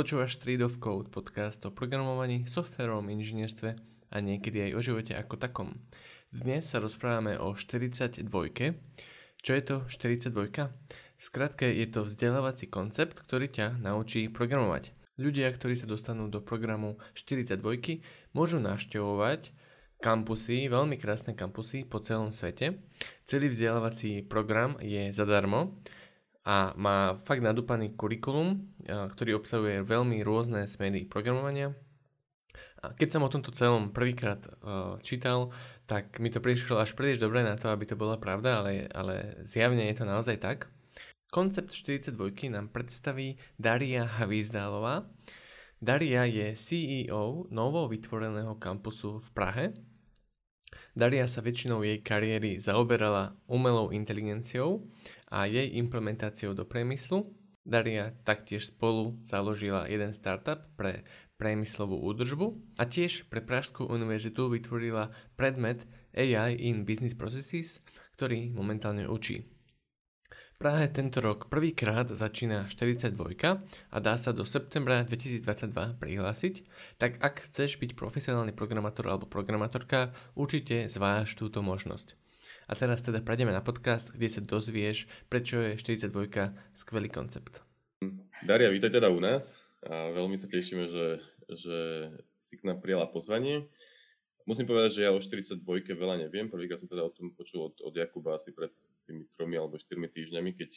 Počúvaš Street of Code, podcast o programovaní, softvérovom inžinierstve a niekedy aj o živote ako takom. Dnes sa rozprávame o 42. Čo je to 42? Skratke je to vzdelávací koncept, ktorý ťa naučí programovať. Ľudia, ktorí sa dostanú do programu 42, môžu navštevovať kampusy, veľmi krásne kampusy po celom svete. Celý vzdelávací program je zadarmo a má fakt nadúpaný kurikulum, ktorý obsahuje veľmi rôzne smery programovania. A keď som o tomto celom prvýkrát čítal, tak mi to prišlo až príliš dobre na to, aby to bola pravda, ale zjavne je to naozaj tak. Koncept 42 nám predstaví Daria Hvizdálová. Daria je CEO novo vytvoreného kampusu v Prahe. Daria sa väčšinou jej kariéry zaoberala umelou inteligenciou a jej implementáciou do priemyslu. Daria taktiež spolu založila jeden startup pre priemyslovú údržbu a tiež pre Pražskú univerzitu vytvorila predmet AI in Business Processes, ktorý momentálne učí. Práve tento rok prvýkrát začína 42 a dá sa do septembra 2022 prihlásiť, tak ak chceš byť profesionálny programátor alebo programátorka, určite zváž túto možnosť. A teraz teda prejdeme na podcast, kde sa dozvieš, prečo je 42 skvelý koncept. Daria, vítaj teda u nás a veľmi sa tešíme, že si k nám prijala pozvanie. Musím povedať, že ja o 42 veľa neviem, prvýkrát som teda o tom počul od Jakuba asi pred tými 3 alebo 4 týždňami, keď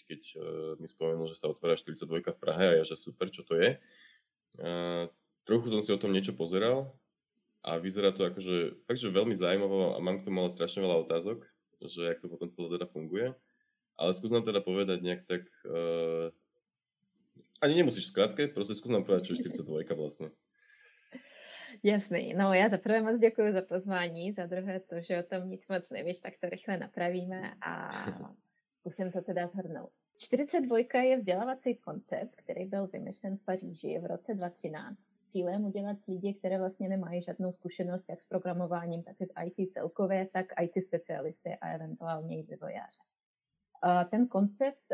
mi spomenul, že sa otvára 42 v Prahe a ja, že super, čo to je. Trochu som si o tom niečo pozeral a vyzerá to akože fakt, že veľmi zaujímavé a mám k tomu ale strašne veľa otázok, že jak to potom celé teda funguje. Ale skús nám teda povedať nejak tak, ani nemusíš skrátke, proste skús nám povedať, čo je 42 vlastne. Jasný, no já za prvé moc děkuji za pozvání, za druhé to, že o tom nic moc nevíš, tak to rychle napravíme a zkusím to teda shrnout. 42 je vzdělávací koncept, který byl vymyšlen v Paříži v roce 2013 s cílem udělat lidi, které vlastně nemají žádnou zkušenost jak s programováním, tak i s IT celkově, tak IT specialisty a eventuálně i vývojáře. Ten koncept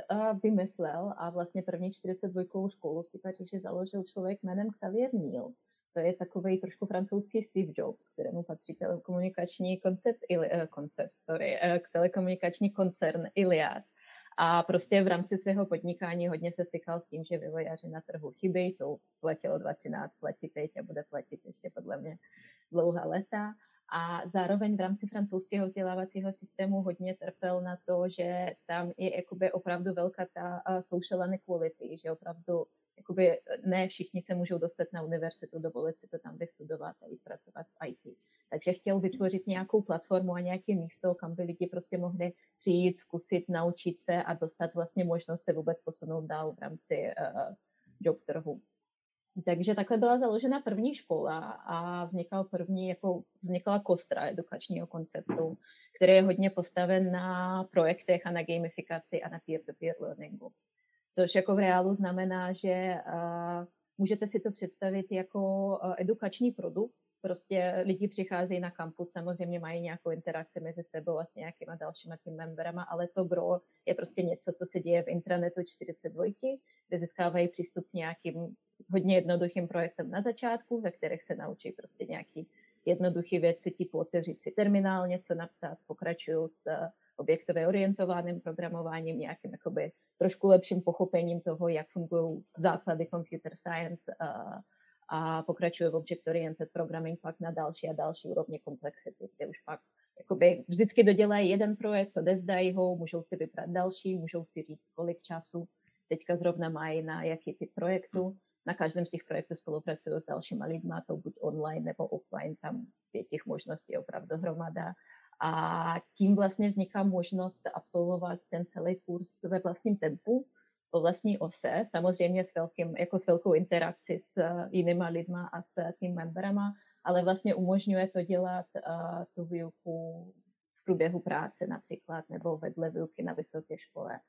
vymyslel a vlastně první 42 školu v Paříži založil člověk jménem Xavier Niel. To je takovej trošku francouzský Steve Jobs, kterému patří telekomunikační koncern Iliad. A prostě v rámci svého podnikání hodně se stykal s tím, že vývojáři na trhu chybí, to platilo 2013, platí teď a bude platit ještě podle mě dlouhá léta. A zároveň v rámci francouzského vzdělávacího systému hodně trpěl na to, že tam je jakoby opravdu velká ta social inequality, že opravdu jakoby ne všichni se můžou dostat na univerzitu, dovolit si to tam vystudovat a jít pracovat v IT. Takže chtěl vytvořit nějakou platformu a nějaké místo, kam by lidi prostě mohli přijít, zkusit, naučit se a dostat vlastně možnost se vůbec posunout dál v rámci job trhu. Takže takhle byla založena první škola a vznikala kostra edukačního konceptu, který je hodně postaven na projektech a na gamifikaci a na peer-to-peer learningu. Což jako v reálu znamená, že můžete si to představit jako edukační produkt. Prostě lidi přicházejí na kampus, samozřejmě mají nějakou interakci mezi sebou a s nějakýma dalšíma team memberama, ale to gro je prostě něco, co se děje v intranetu 42, kde získávají přístup k nějakým hodně jednoduchým projektům na začátku, ve kterých se naučí prostě nějaký jednoduché věci, typu otevřít si terminál, něco napsat, pokračuju s objektově orientovaným programováním, nějakým jakoby trošku lepším pochopením toho, jak fungují základy computer science a pokračuje v object-oriented programming pak na další a další úrovně komplexity, kde už pak jakoby vždycky dodělají jeden projekt, odezdají ho, můžou si vybrat další, můžou si říct, kolik času teďka zrovna mají na jaký typ projektu. Na každém z těch projektů spolupracuju s dalšíma lidma, to buď online nebo offline, tam je těch možností opravdu hromada. A tím vlastně vzniká možnost absolvovat ten celý kurz ve vlastním tempu, po vlastní ose, samozřejmě s velkou interakcí s jinýma lidma a s team memberama, ale vlastně umožňuje to dělat tu výuku v průběhu práce například, nebo vedle výuky na vysoké škole,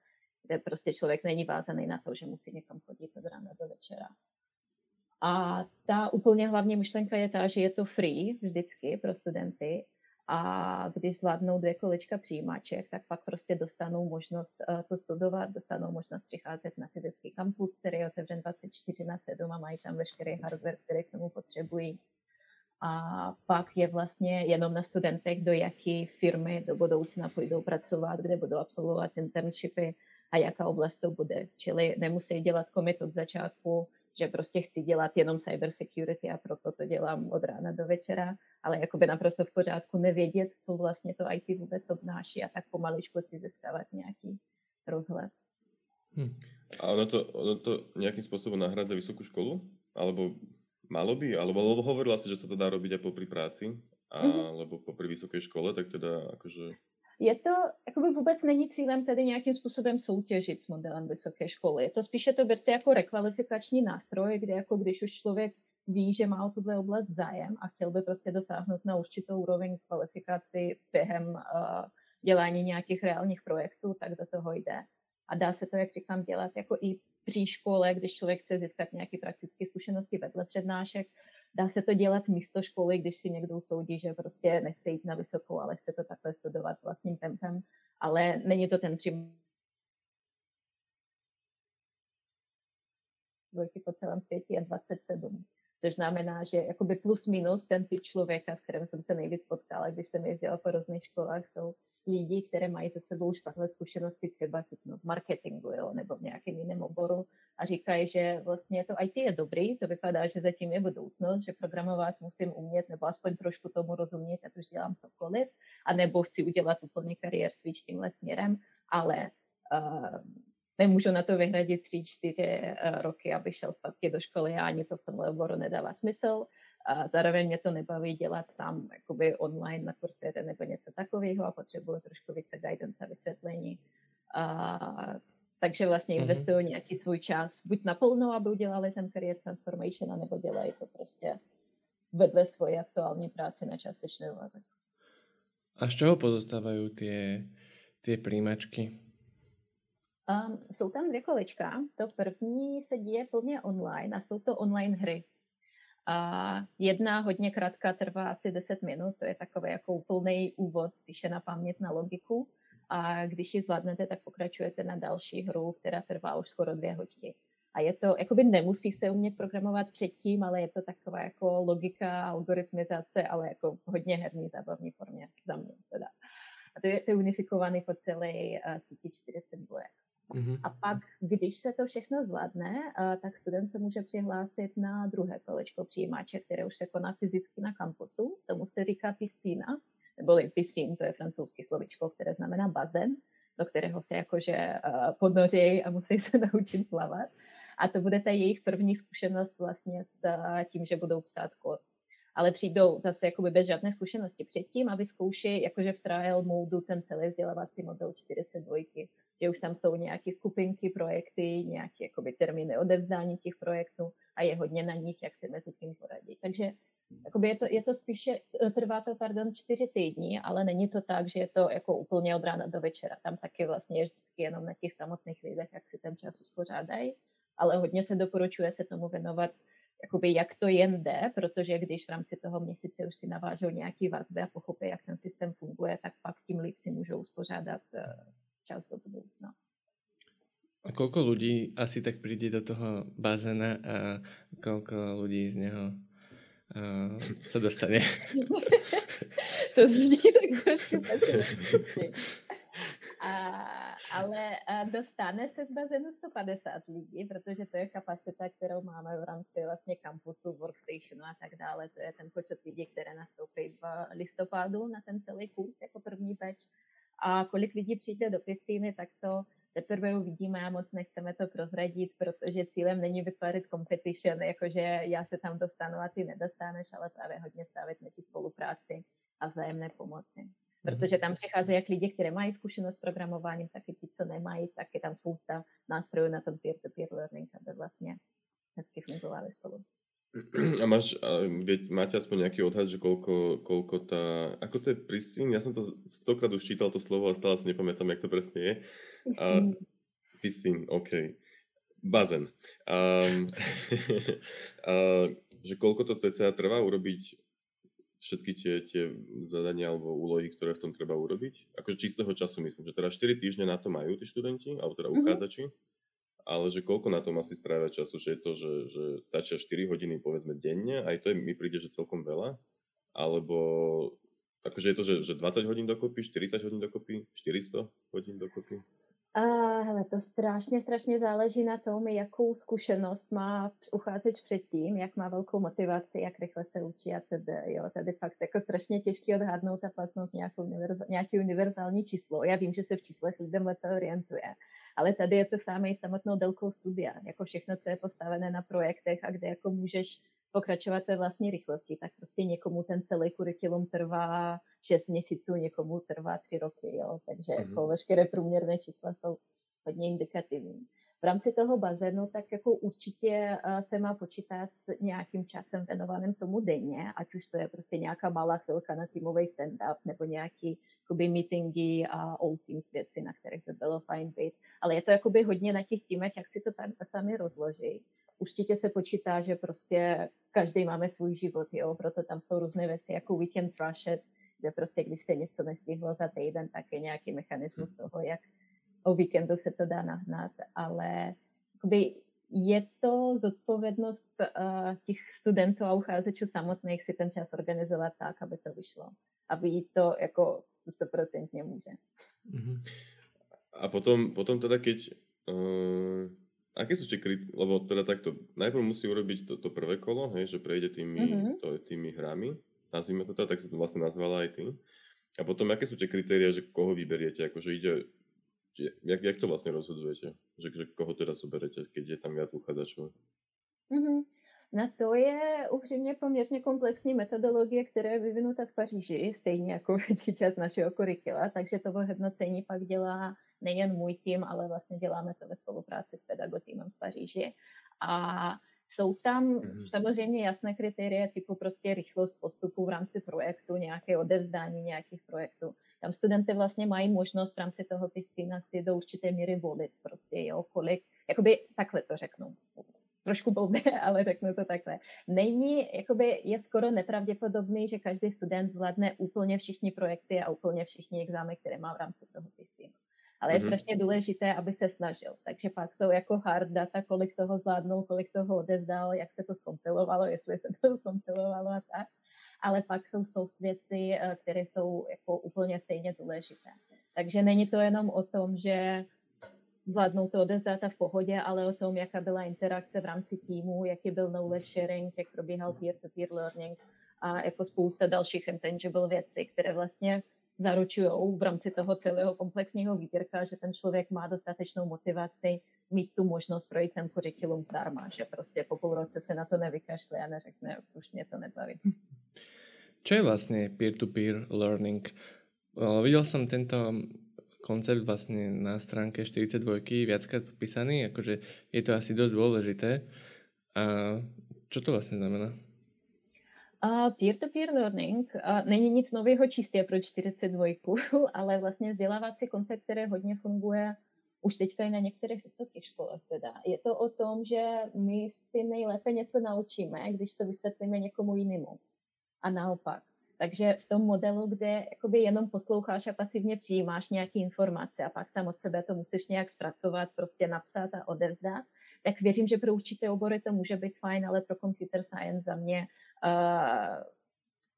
kde prostě člověk není vázaný na to, že musí někam chodit od rána do večera. A ta úplně hlavní myšlenka je ta, že je to free vždycky pro studenty, A když zvládnou 2 kolečka přijímaček, tak pak prostě dostanou možnost to studovat, dostanou možnost přicházet na fyzický kampus, který je otevřen 24/7 a mají tam veškerý hardware, který k tomu potřebují. A pak je vlastně jenom na studentech, do jaké firmy do budoucna půjdou pracovat, kde budou absolvovat internshipy a jaká oblast to bude. Čili nemusí dělat commit od začátku, že prostě chci dělat jenom cyber security a proto to dělám od rána do večera, ale jakoby naprosto v pořádku nevědět, co vlastně to IT vůbec obnáší a tak pomaličku si získávat nějaký rozhled. A ono to nejakým spôsobom nahrádza vysokú školu? Alebo malo by? Alebo hovorila si, že sa to dá robiť aj popri práci, alebo popri vysokej škole, tak teda akože... Je to, jakoby vůbec není cílem tedy nějakým způsobem soutěžit s modelem vysoké školy. Je to spíše to berte jako rekvalifikační nástroj, kde jako když už člověk ví, že má o tuhle oblast zájem a chtěl by prostě dosáhnout na určitou úroveň kvalifikaci během dělání nějakých reálních projektů, tak do toho jde. A dá se to, jak říkám, dělat jako i při škole, když člověk chce získat nějaké praktické zkušenosti vedle přednášek. Dá se to dělat místo školy, když si někdo usoudí, že prostě nechce jít na vysokou, ale chce to takhle studovat vlastním tempem, ale není to ten přím po celém světě je 27, což znamená, že jakoby plus minus ten typ člověka, v kterém jsem se nejvíc potkala, když jsem jezdila po různých školách, jsou lidi, které mají ze sebou už takhle zkušenosti třeba v marketingu, jo, nebo v nějakém jiném oboru a říkají, že vlastně to IT je dobrý, to vypadá, že zatím je budoucnost, že programovat musím umět nebo aspoň trošku tomu rozumět, ať už dělám cokoliv, anebo chci udělat úplně kariér switch tímhle směrem, ale nemůžu na to vyhradit 3-4 roky, abych šel zpátky do školy a ani to v tomhle oboru nedává smysl. A zároveň mě to nebaví dělat sám jakoby online na kurseře nebo něco takového a potřebuju trošku více guidance a vysvětlení. Takže vlastně investuju nějaký svůj čas, buď naplno, aby udělali ten career transformation, anebo dělají to prostě vedle svoje aktuální práce na částečný úvazek. A z čeho pozostávají ty príjmačky? Jsou tam 2 kolečka. To první se děje plně online a jsou to online hry. A jedna hodně krátká trvá asi 10 minut, to je takový jako úplný úvod, spíše na paměť, na logiku. A když ji zvládnete, tak pokračujete na další hru, která trvá už skoro 2 hodiny. A je to, jakoby nemusí se umět programovat předtím, ale je to taková jako logika, algoritmizace, ale jako hodně herní, zábavní formě za mě teda. A to je unifikovaný po celé síti 42. A pak, když se to všechno zvládne, tak student se může přihlásit na 2. kolečko přijímače, které už se koná fyzicky na kampusu. Tomu se říká piscína, neboli piscín, to je francouzské slovičko, které znamená bazén, do kterého se jakože ponoří a musí se naučit plavat. A to bude ta jejich první zkušenost vlastně s tím, že budou psát kód. Ale přijdou zase jakoby bez žádné zkušenosti předtím a vyzkouší jakože v trial modu ten celý vzdělávací model 42, že už tam jsou nějaké skupinky, projekty, nějaké jakoby termíny odevzdání těch projektů a je hodně na nich, jak se mezi tím poradí. Takže jakoby je to spíše, trvá to 4 týdny, ale není to tak, že je to jako úplně od rána do večera. Tam taky vlastně je vždycky jenom na těch samotných lidech, jak si ten čas uspořádají, ale hodně se doporučuje se tomu věnovat jakoby jak to jen jde, protože když v rámci toho měsíce už si navážou nějaký vazby a pochopí, jak ten systém funguje, tak pak tím líp si můžou uspořádat čas do budoucna. A koľko ľudí asi tak príde do toho bazéna a koľko ľudí z neho sa dostane? To zní tak trošku pesimisticky. Ale dostane se z bazénu 150 lidí, protože to je kapacita, kterou máme v rámci vlastně kampusu, workstationu a tak dále. To je ten počet lidí, které nastoupí v listopadu na ten celý kurz jako první batch. A kolik lidí přijde do piscíny, tak to teprve uvidíme a moc nechceme to prozradit, protože cílem není vytvářet competition, jakože já se tam dostanu a ty nedostaneš, ale právě hodně stavit na tu spolupráci a vzájemné pomoci. Protože tam přicházejí jak lidi, které mají zkušenost s programováním, tak i ti, co nemají, tak je tam spousta nástrojů na ten peer-to-peer learning, aby vlastně hezky fungovali spolu. A máte aspoň nejaký odhad, že koľko tá... Ako to je piscín? Ja som to 100-krát už čítal to slovo a stále si nepamätám, jak to presne je. Piscín, OK. Bazén. Že koľko to cca trvá urobiť všetky tie zadania alebo úlohy, ktoré v tom treba urobiť. Akože čistého času myslím, že teraz 4 týždne na to majú tí študenti, alebo teda uchádzači, ale že koľko na tom asi strávia času, že je to, že stačia 4 hodiny povedzme denne, aj to je, mi príde, že celkom veľa, alebo akože je to, že 20 hodín dokopy, 40 hodín dokopy, 400 hodín dokopy. Hele, to strašně záleží na tom, jakou zkušenost má uchazeč předtím, jak má velkou motivaci, jak rychle se učí a tedy, jo, tady fakt jako strašně těžký odhadnout a plasnout nějaký univerzální číslo. Já vím, že se v číslech lidem lépe orientuje, ale tady je to samé samotnou délkou studia, jako všechno, co je postavené na projektech a kde jako můžeš pokračovat ve vlastní rychlosti, tak prostě někomu ten celý kurikulum trvá 6 měsíců, někomu trvá 3 roky, jo, takže jako veškeré průměrné čísla jsou hodně indikativní. V rámci toho bazénu tak jako určitě se má počítat s nějakým časem věnovaným tomu denně, ať už to je prostě nějaká malá chvilka na týmový stand-up nebo nějaký jakoby meetingy a all teams věci, na kterých by bylo fajn být, ale je to jakoby hodně na těch týmech, jak si to tam sami rozloží. Určitě se počítá, že prostě každý máme svůj život, jo, proto tam jsou různé věci, jako weekend rushes, kde prostě, když se něco nestihlo za týden, tak je nějaký mechanismus toho, jak o víkendu se to dá nahnat, ale je to zodpovědnost těch studentů a ucházečů samotných si ten čas organizovat tak, aby to vyšlo, aby jí to jako 100% může. A potom teda, keď... Aké sú tie kritériá, lebo teda takto, najprv musí urobiť to prvé kolo, hej, že prejde tými hrami, nazvime to teda, tak sa to vlastne nazvala aj ty. A potom, aké sú tie kritériá, že koho vyberiete, akože ide, jak to vlastne rozhodujete, že koho teda zoberete, keď je tam viac uchádzačov? No to je upřímně poměrně komplexní metodologie, která je vyvinuta v Paříži, stejně jako část našeho kurikula, takže to hodnocení pak dělá nejen můj tým, ale vlastně děláme to ve spolupráci s pedagogtýmem v Paříži. A jsou tam samozřejmě jasné kritéria typu prostě rychlost postupu v rámci projektu, nějaké odevzdání nějakých projektů. Tam studenty vlastně mají možnost v rámci toho piscína si do určité míry volit prostě, jo, kolik, jakoby takhle to řeknu. Trošku blbě, ale řeknu to takhle. Není, jakoby je skoro nepravděpodobný, že každý student zvládne úplně všichni projekty a úplně všichni exámy, které má v rámci toho piscínu. Ale je strašně důležité, aby se snažil. Takže pak jsou jako hard data, kolik toho zvládnul, kolik toho odezdal, jak se to zkompilovalo, jestli se to zkompilovalo a tak. Ale pak jsou soft věci, které jsou jako úplně stejně důležité. Takže není to jenom o tom, že zvládnou to odezdat a v pohodě, ale o tom, jaká byla interakce v rámci týmu, jaký byl knowledge sharing, jak probíhal peer-to-peer learning a jako spousta dalších intangible věcí, které vlastně zaručují v rámci toho celého komplexního výběrka, že ten člověk má dostatečnou motivaci mít tu možnost projít ten kurikulum zdarma, že prostě po půl roce se na to nevykašle a neřekne, už mě to nebaví. Čo je vlastně peer-to-peer learning? Videl som tento koncept vlastne na stránke 42 viackrát popísaný, akože je to asi dosť dôležité. A čo to vlastne znamená? Peer-to-peer learning není nic nového čistě pro 42, ale vlastně vzdělávací koncept, který hodně funguje už teďka i na některých vysokých školách. Teda. Je to o tom, že my si nejlépe něco naučíme, když to vysvětlíme někomu jinému. A naopak. Takže v tom modelu, kde jakoby jenom posloucháš a pasivně přijímáš nějaké informace a pak sám od sebe to musíš nějak zpracovat, prostě napsat a odevzdat, tak věřím, že pro určité obory to může být fajn, ale pro computer science za mě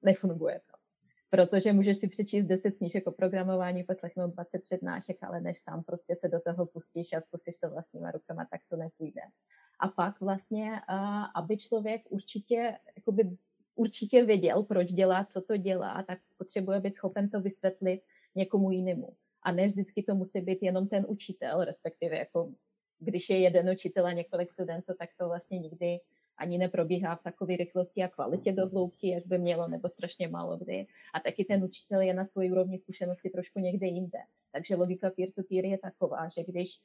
nefunguje to. Protože můžeš si přečíst 10 knížek o programování, poslechnout 20 přednášek, ale než sám prostě se do toho pustíš a zkusíš to vlastníma rukama, tak to nepůjde. A pak vlastně, aby člověk určitě věděl, proč dělá, co to dělá, tak potřebuje být schopen to vysvětlit někomu jinému. A ne vždycky to musí být jenom ten učitel, respektive jako když je jeden učitel a několik studentů, tak to vlastně nikdy ani neprobíhá v takové rychlosti a kvalitě do hloubky, jak by mělo, nebo strašně málo kdy. A taky ten učitel je na své úrovni zkušenosti trošku někde jinde. Takže logika peer-to-peer je taková, že když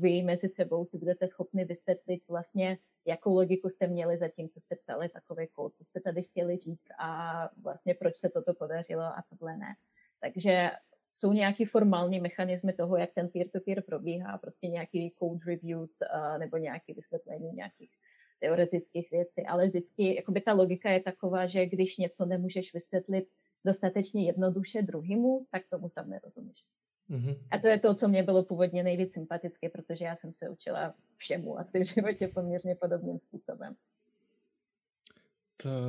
vy mezi sebou si budete schopni vysvětlit vlastně, jakou logiku jste měli za tím, co jste psali, takový kód, co jste tady chtěli říct a vlastně proč se toto podařilo a tohle ne. Takže jsou nějaký formální mechanismy toho, jak ten peer-to-peer probíhá, prostě nějaký code reviews nebo nějaké vysvětlení nějakých teoretických věcí, ale vždycky jakoby ta logika je taková, že když něco nemůžeš vysvětlit dostatečně jednoduše druhému, tak tomu sám nerozumíš. Mm-hmm. A to je to, co mě bylo původně nejvíc sympatické, protože já jsem se učila všemu asi v životě poměrně podobným způsobem.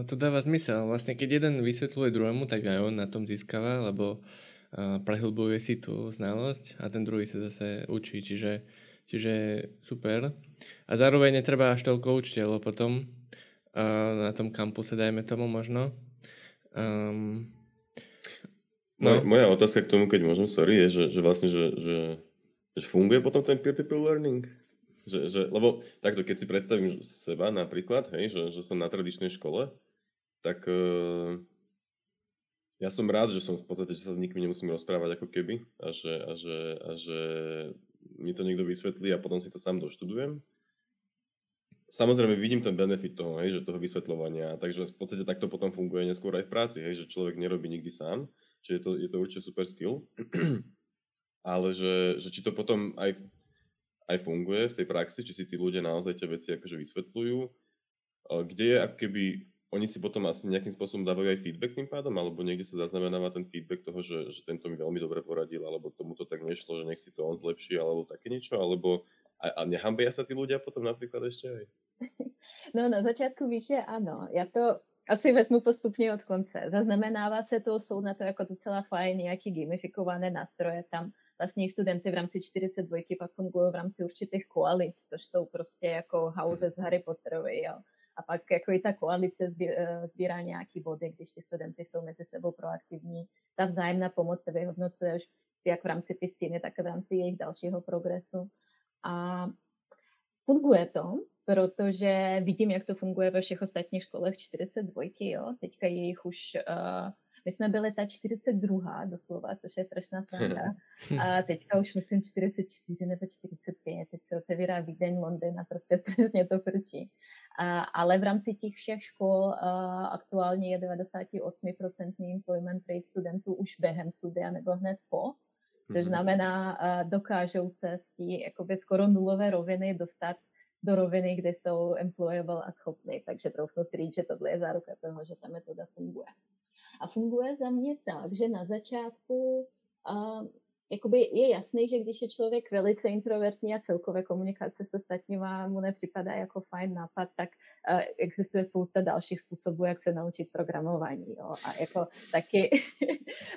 To dáva zmysel. Vlastne, keď jeden vysvetľuje druhému, tak aj on na tom získava, lebo prehlbuje si tú znalosť a ten druhý sa zase učí, čiže super. A zároveň netreba až toľko učiteľov potom na tom kampuse, dajme tomu možno. No. Moja otázka k tomu, keď môžem, sorry, je, že vlastne funguje potom ten peer-to-peer learning? Lebo takto, keď si predstavím seba napríklad, hej, že som na tradičnej škole, tak ja som rád, že som v podstate, že sa s nikým nemusím rozprávať ako keby a že mi to niekto vysvetlí a potom si to sám doštudujem. Samozrejme vidím ten benefit toho, hej, že toho vysvetľovania, takže v podstate takto potom funguje neskôr aj v práci, hej, že človek nerobí nikdy sám, čiže je to určite super skill, ale že či to potom aj funguje v tej praxi, či si tí ľudia naozaj tie veci akože vysvetľujú, kde je ako keby, oni si potom asi nejakým spôsobom dávajú aj feedback tým pádom, alebo niekde sa zaznamenáva ten feedback toho, že tento mi veľmi dobre poradil, alebo tomu to tak nešlo, že nech si to on zlepší, alebo také niečo, alebo a nehambia sa tí ľudia potom napríklad ešte aj? No na začiatku víš, že áno, ja to asi vezmu postupne od konce. Zaznamenáva sa to, sú na to ako docela fajn nejaké gamifikované nástroje tam. Vlastně studenty v rámci 42 pak fungují v rámci určitých koalic, což jsou prostě jako houses v Harry Potterovi, jo. A pak jako i ta koalice sbírá nějaký body, když ty studenty jsou mezi sebou proaktivní. Ta vzájemná pomoc se vyhodnocuje už jak v rámci pisciny, tak v rámci jejich dalšího progresu. A funguje to, protože vidím, jak to funguje ve všech ostatních školách 42, jo. Teďka jejich už... My jsme byli ta 42. doslova, což je strašná sranda. A teďka už myslím 44 nebo 45. Teď se otevírá Vídeň, London a prostě strašně to prčí. Ale v rámci těch všech škol aktuálně je 98% employment rate studentů už během studia nebo hned po. Což znamená, dokážou se z tí jakoby skoro nulové roviny dostat do roviny, kde jsou employable a schopný. Takže trochu si říct, že tohle je záruka toho, že ta metoda funguje. A funguje za mě tak, že na začátku je jasný, že když je člověk velice introvertní a celkové komunikace s ostatníma mu nepřipadá jako fajn nápad, tak existuje spousta dalších způsobů, jak se naučit programování. Jo? A jako taky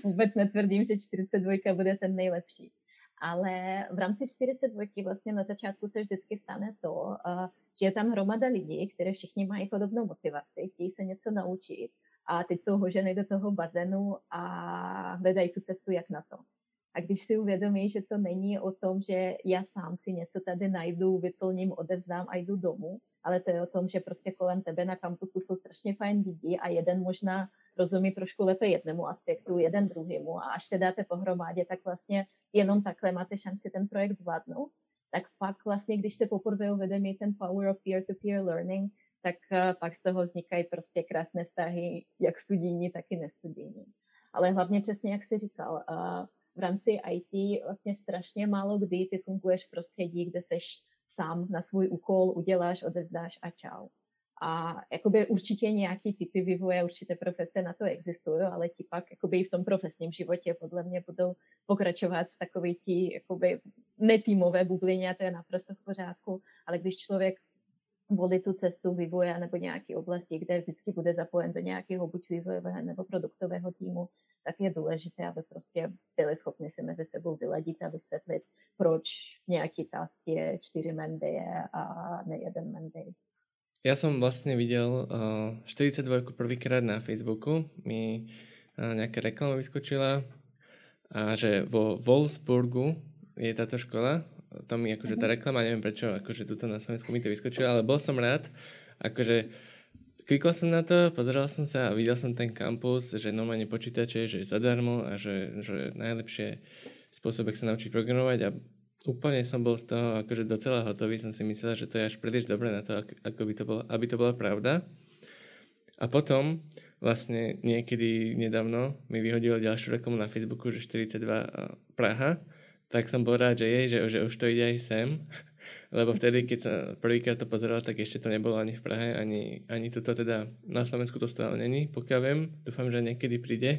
vůbec netvrdím, že 42 bude ten nejlepší. Ale v rámci 42 vlastně na začátku se vždycky stane to, že je tam hromada lidí, které všichni mají podobnou motivaci, chtějí se něco naučit. A teď jsou hoženy do toho bazénu a hledají tu cestu, jak na to. A když si uvědomí, že to není o tom, že já sám si něco tady najdu, vyplním, odevzdám a jdu domů, ale to je o tom, že prostě kolem tebe na kampusu jsou strašně fajn lidi a jeden možná rozumí trošku lépe jednému aspektu, jeden druhému a až se dáte pohromadě, tak vlastně jenom takhle máte šanci ten projekt zvládnout. Tak pak vlastně, když se poprvé uvědomí ten power of peer-to-peer learning, tak pak z toho vznikají prostě krásné vztahy, jak studijní, tak i nestudijní. Ale hlavně přesně, jak jsi říkal, v rámci IT vlastně strašně málo kdy ty funguješ v prostředí, kde seš sám na svůj úkol, uděláš, odevzdáš a čau. A jakoby určitě nějaký typy vývoje, určité profese na to existují, ale ti pak jakoby i v tom profesním životě podle mě budou pokračovat v takové tí jakoby netýmové bublině a to je naprosto v pořádku, ale když člověk volí tu cestu vývoje nebo nějaké oblasti, kde vždycky bude zapojen do nějakého buď vývojového nebo produktového týmu, tak je důležité, aby prostě byli schopni si mezi sebou vyladit a vysvětlit, proč nějaký task je 4-man day a ne 1-man day. Ja som vlastne videl 42 prvýkrát na Facebooku, mi nejaká reklama vyskočila, a že vo Wolfsburgu je táto škola. To mi akože tá reklama, neviem prečo, akože tuto na Slovensku mi to vyskočila, ale bol som rád, akože klikol som na to, pozeral som sa a videl som ten kampus, že normálne počítače, že je zadarmo a že najlepšie spôsob, ak sa naučiť programovať a úplne som bol z toho akože docela hotový, som si myslel, že to je až príliš dobre na to, ako by to bolo, aby to bola pravda. A potom vlastne niekedy nedávno mi vyhodilo ďalšiu reklamu na Facebooku, že 42 Praha, tak som bol rád, že už to ide aj sem Lebo vtedy, keď som prvýkrát to pozeral, tak ešte to nebolo ani v Prahe, ani tuto, teda na Slovensku to stále není, pokiaľ viem. Dúfam, že niekedy príde.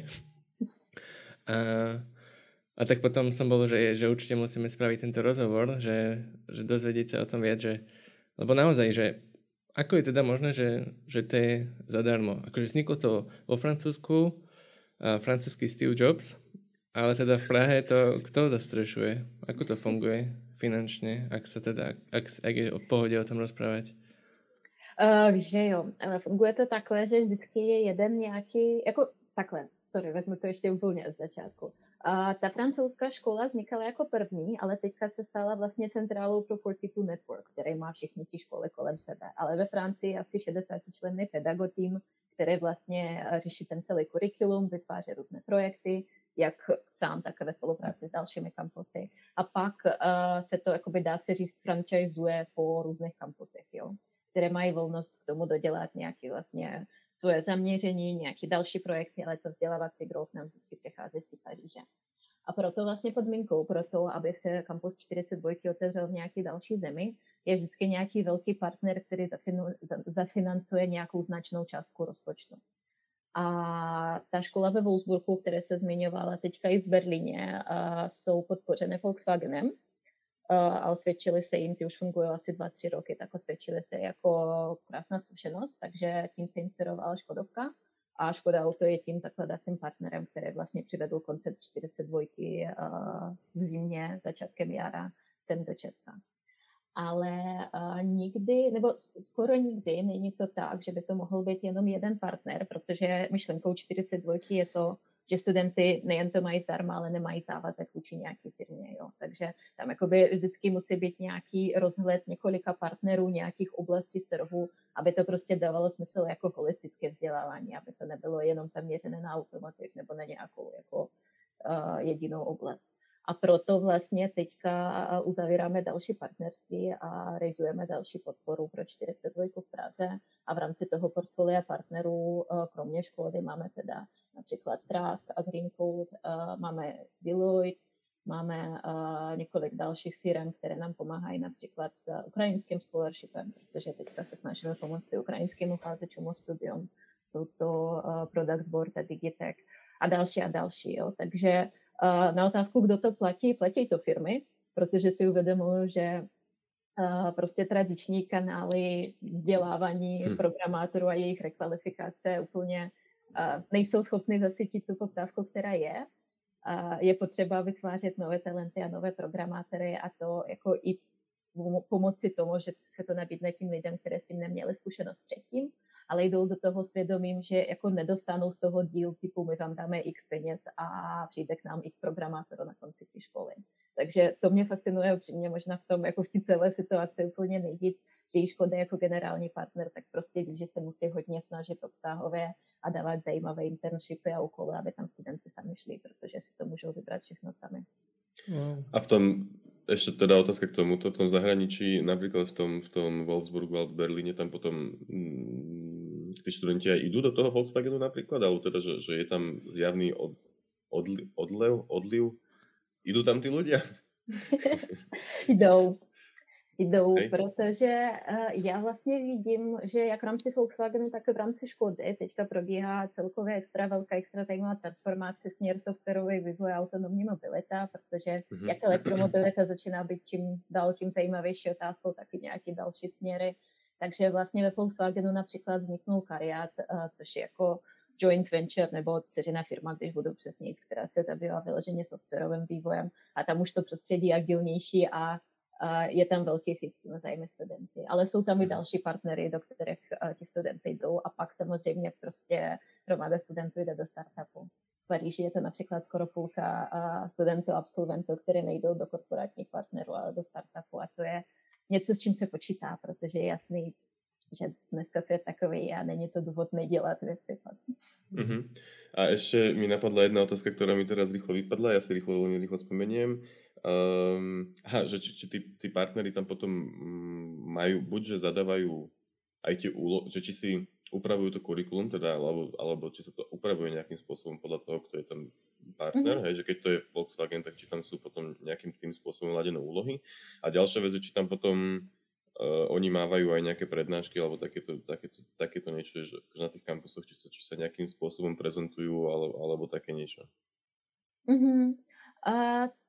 A tak potom som bol, že určite musíme spraviť tento rozhovor, že dozvedieť sa o tom viac, že, lebo naozaj, že ako je teda možné, že to je zadarmo? Akože vzniklo to vo Francúzsku, francúzsky Steve Jobs, ale teda v Prahe to kto zastrešuje? Ako to funguje finančne, ak je v pohodě o tom rozprávať? Víš, že jo. Funguje to takhle, že vždycky je jeden nějaký, jako takhle, sorry, vezmu to ještě úplně od začátku. Ta francouzská škola vznikala jako první, ale teďka se stala vlastně centrálou pro 42 Network, který má všechny ty školy kolem sebe. Ale ve Francii asi 60-členný pedagogtým, který vlastně řeší ten celý kurikulum, vytváří různé projekty, jak sám, tak ve spolupráci s dalšími kampusy. A pak se to, jakoby dá se říct, franchisuje po různých kampusech, jo? Které mají volnost k tomu dodělat nějaký vlastně svoje zaměření, nějaké další projekty, ale to vzdělávací growth nám vždycky přechází z Paříže. A proto vlastně podmínkou pro to, aby se kampus 42 otevřel v nějaké další zemi, je vždycky nějaký velký partner, který zafinancuje nějakou značnou částku rozpočtu. A ta škola ve Wolfsburgu, které se zmiňovala teďka i v Berlíně, jsou podpořené Volkswagenem a osvědčili se jim, ty už fungují asi 2-3 roky, tak osvědčili se jako krásná zkušenost, takže tím se inspirovala Škodovka a Škoda Auto je tím zakladacím partnerem, který vlastně přivedl koncept 42 v zimě, začátkem jara sem do Česka. Ale nikdy, nebo skoro nikdy není to tak, že by to mohl být jenom jeden partner, protože myšlenkou 42 je to, že studenty nejen to mají zdarma, ale nemají závazek vůči nějaký firmě. Jo. Takže tam jakoby vždycky musí být nějaký rozhled několika partnerů, nějakých oblastí z trhu, aby to prostě dávalo smysl jako holistické vzdělávání, aby to nebylo jenom zaměřené na automotiv nebo na nějakou jako, jedinou oblast. A proto vlastně teďka uzavíráme další partnerství a realizujeme další podporu pro 42 v Praze. A v rámci toho portfolia partnerů, kromě Škody, máme teda například Trust a GreenCode, máme Deloitte, máme několik dalších firm, které nám pomáhají například s ukrajinským scholarshipem, protože teďka se snažíme pomoct i ukrajinským uchazečům o studium. Jsou to Product Board a Digitech a další, jo. Takže na otázku, kdo to platí, platí to firmy, protože si uvědomuji, že prostě tradiční kanály vzdělávání programátorů a jejich rekvalifikace úplně nejsou schopny zasytit tu poptávku, která je. Je potřeba vytvářet nové talenty a nové programátory a to jako i pomoci tomu, že se to nabídne tím lidem, které s tím neměli zkušenost předtím, ale jdou do toho svědomím, že jako nedostanou z toho díl typu my vám dáme x peněz a přijde k nám x programátorů na konci té školy. Takže to mě fascinuje upřímně možná v tom, jako v té celé situaci úplně nejvíc, že i Škoda jako generální partner, tak prostě ví, že se musí hodně snažit obsahově a dávat zajímavé internshipy a úkoly, aby tam studenty sami šli, protože si to můžou vybrat všechno sami. A v tom, ešte teda otázka k tomuto, v tom zahraničí, napríklad v tom Wolfsburgu alebo Berlíne, tam potom tí študenti aj idú do toho Volkswagenu napríklad, alebo teda, že je tam zjavný odliv. Idú tam tí ľudia? Jdou, hej. Protože já vlastně vidím, že jak v rámci Volkswagenu, tak i v rámci Škody teďka probíhá celkově extra zajímavá transformace směr softwarový vývoj a autonomní mobilita, protože jak elektromobilita začíná být čím dál tím zajímavější otázkou, tak i nějaké další směry. Takže vlastně ve Volkswagenu například vzniknul Cariad, což je jako joint venture nebo dceřiná firma, když budu přesně, která se zabývá vyloženě softwarovým vývojem a tam už to prostředí agilnější a je tam velký fit s tím zájmy studenty, ale jsou tam i další partnery, do kterých ti studenty jdou a pak samozřejmě prostě hromada studentů jde do startupu. V Paříži je to například skoro půlka studentů, absolventů, které nejdou do korporátních partnerů, ale do startupu a to je něco, s čím se počítá, protože je jasný, že dneska to je takový a není to důvod nedělat věci. Uh-huh. A ještě mi napadla jedna otázka, která mi teraz rychle vypadla, já si rychle vzpomeniem. Že či tí partneri tam potom majú, buďže zadávajú aj tie úlohy, že či si upravujú to kurikulum, teda, alebo či sa to upravuje nejakým spôsobom podľa toho, kto je tam partner, hej, že keď to je Volkswagen, tak či tam sú potom nejakým tým spôsobom ladené úlohy. A ďalšia vec je, či tam potom oni mávajú aj nejaké prednášky alebo takéto niečo, že na tých kampusoch, či sa nejakým spôsobom prezentujú alebo také niečo. Mm-hmm. A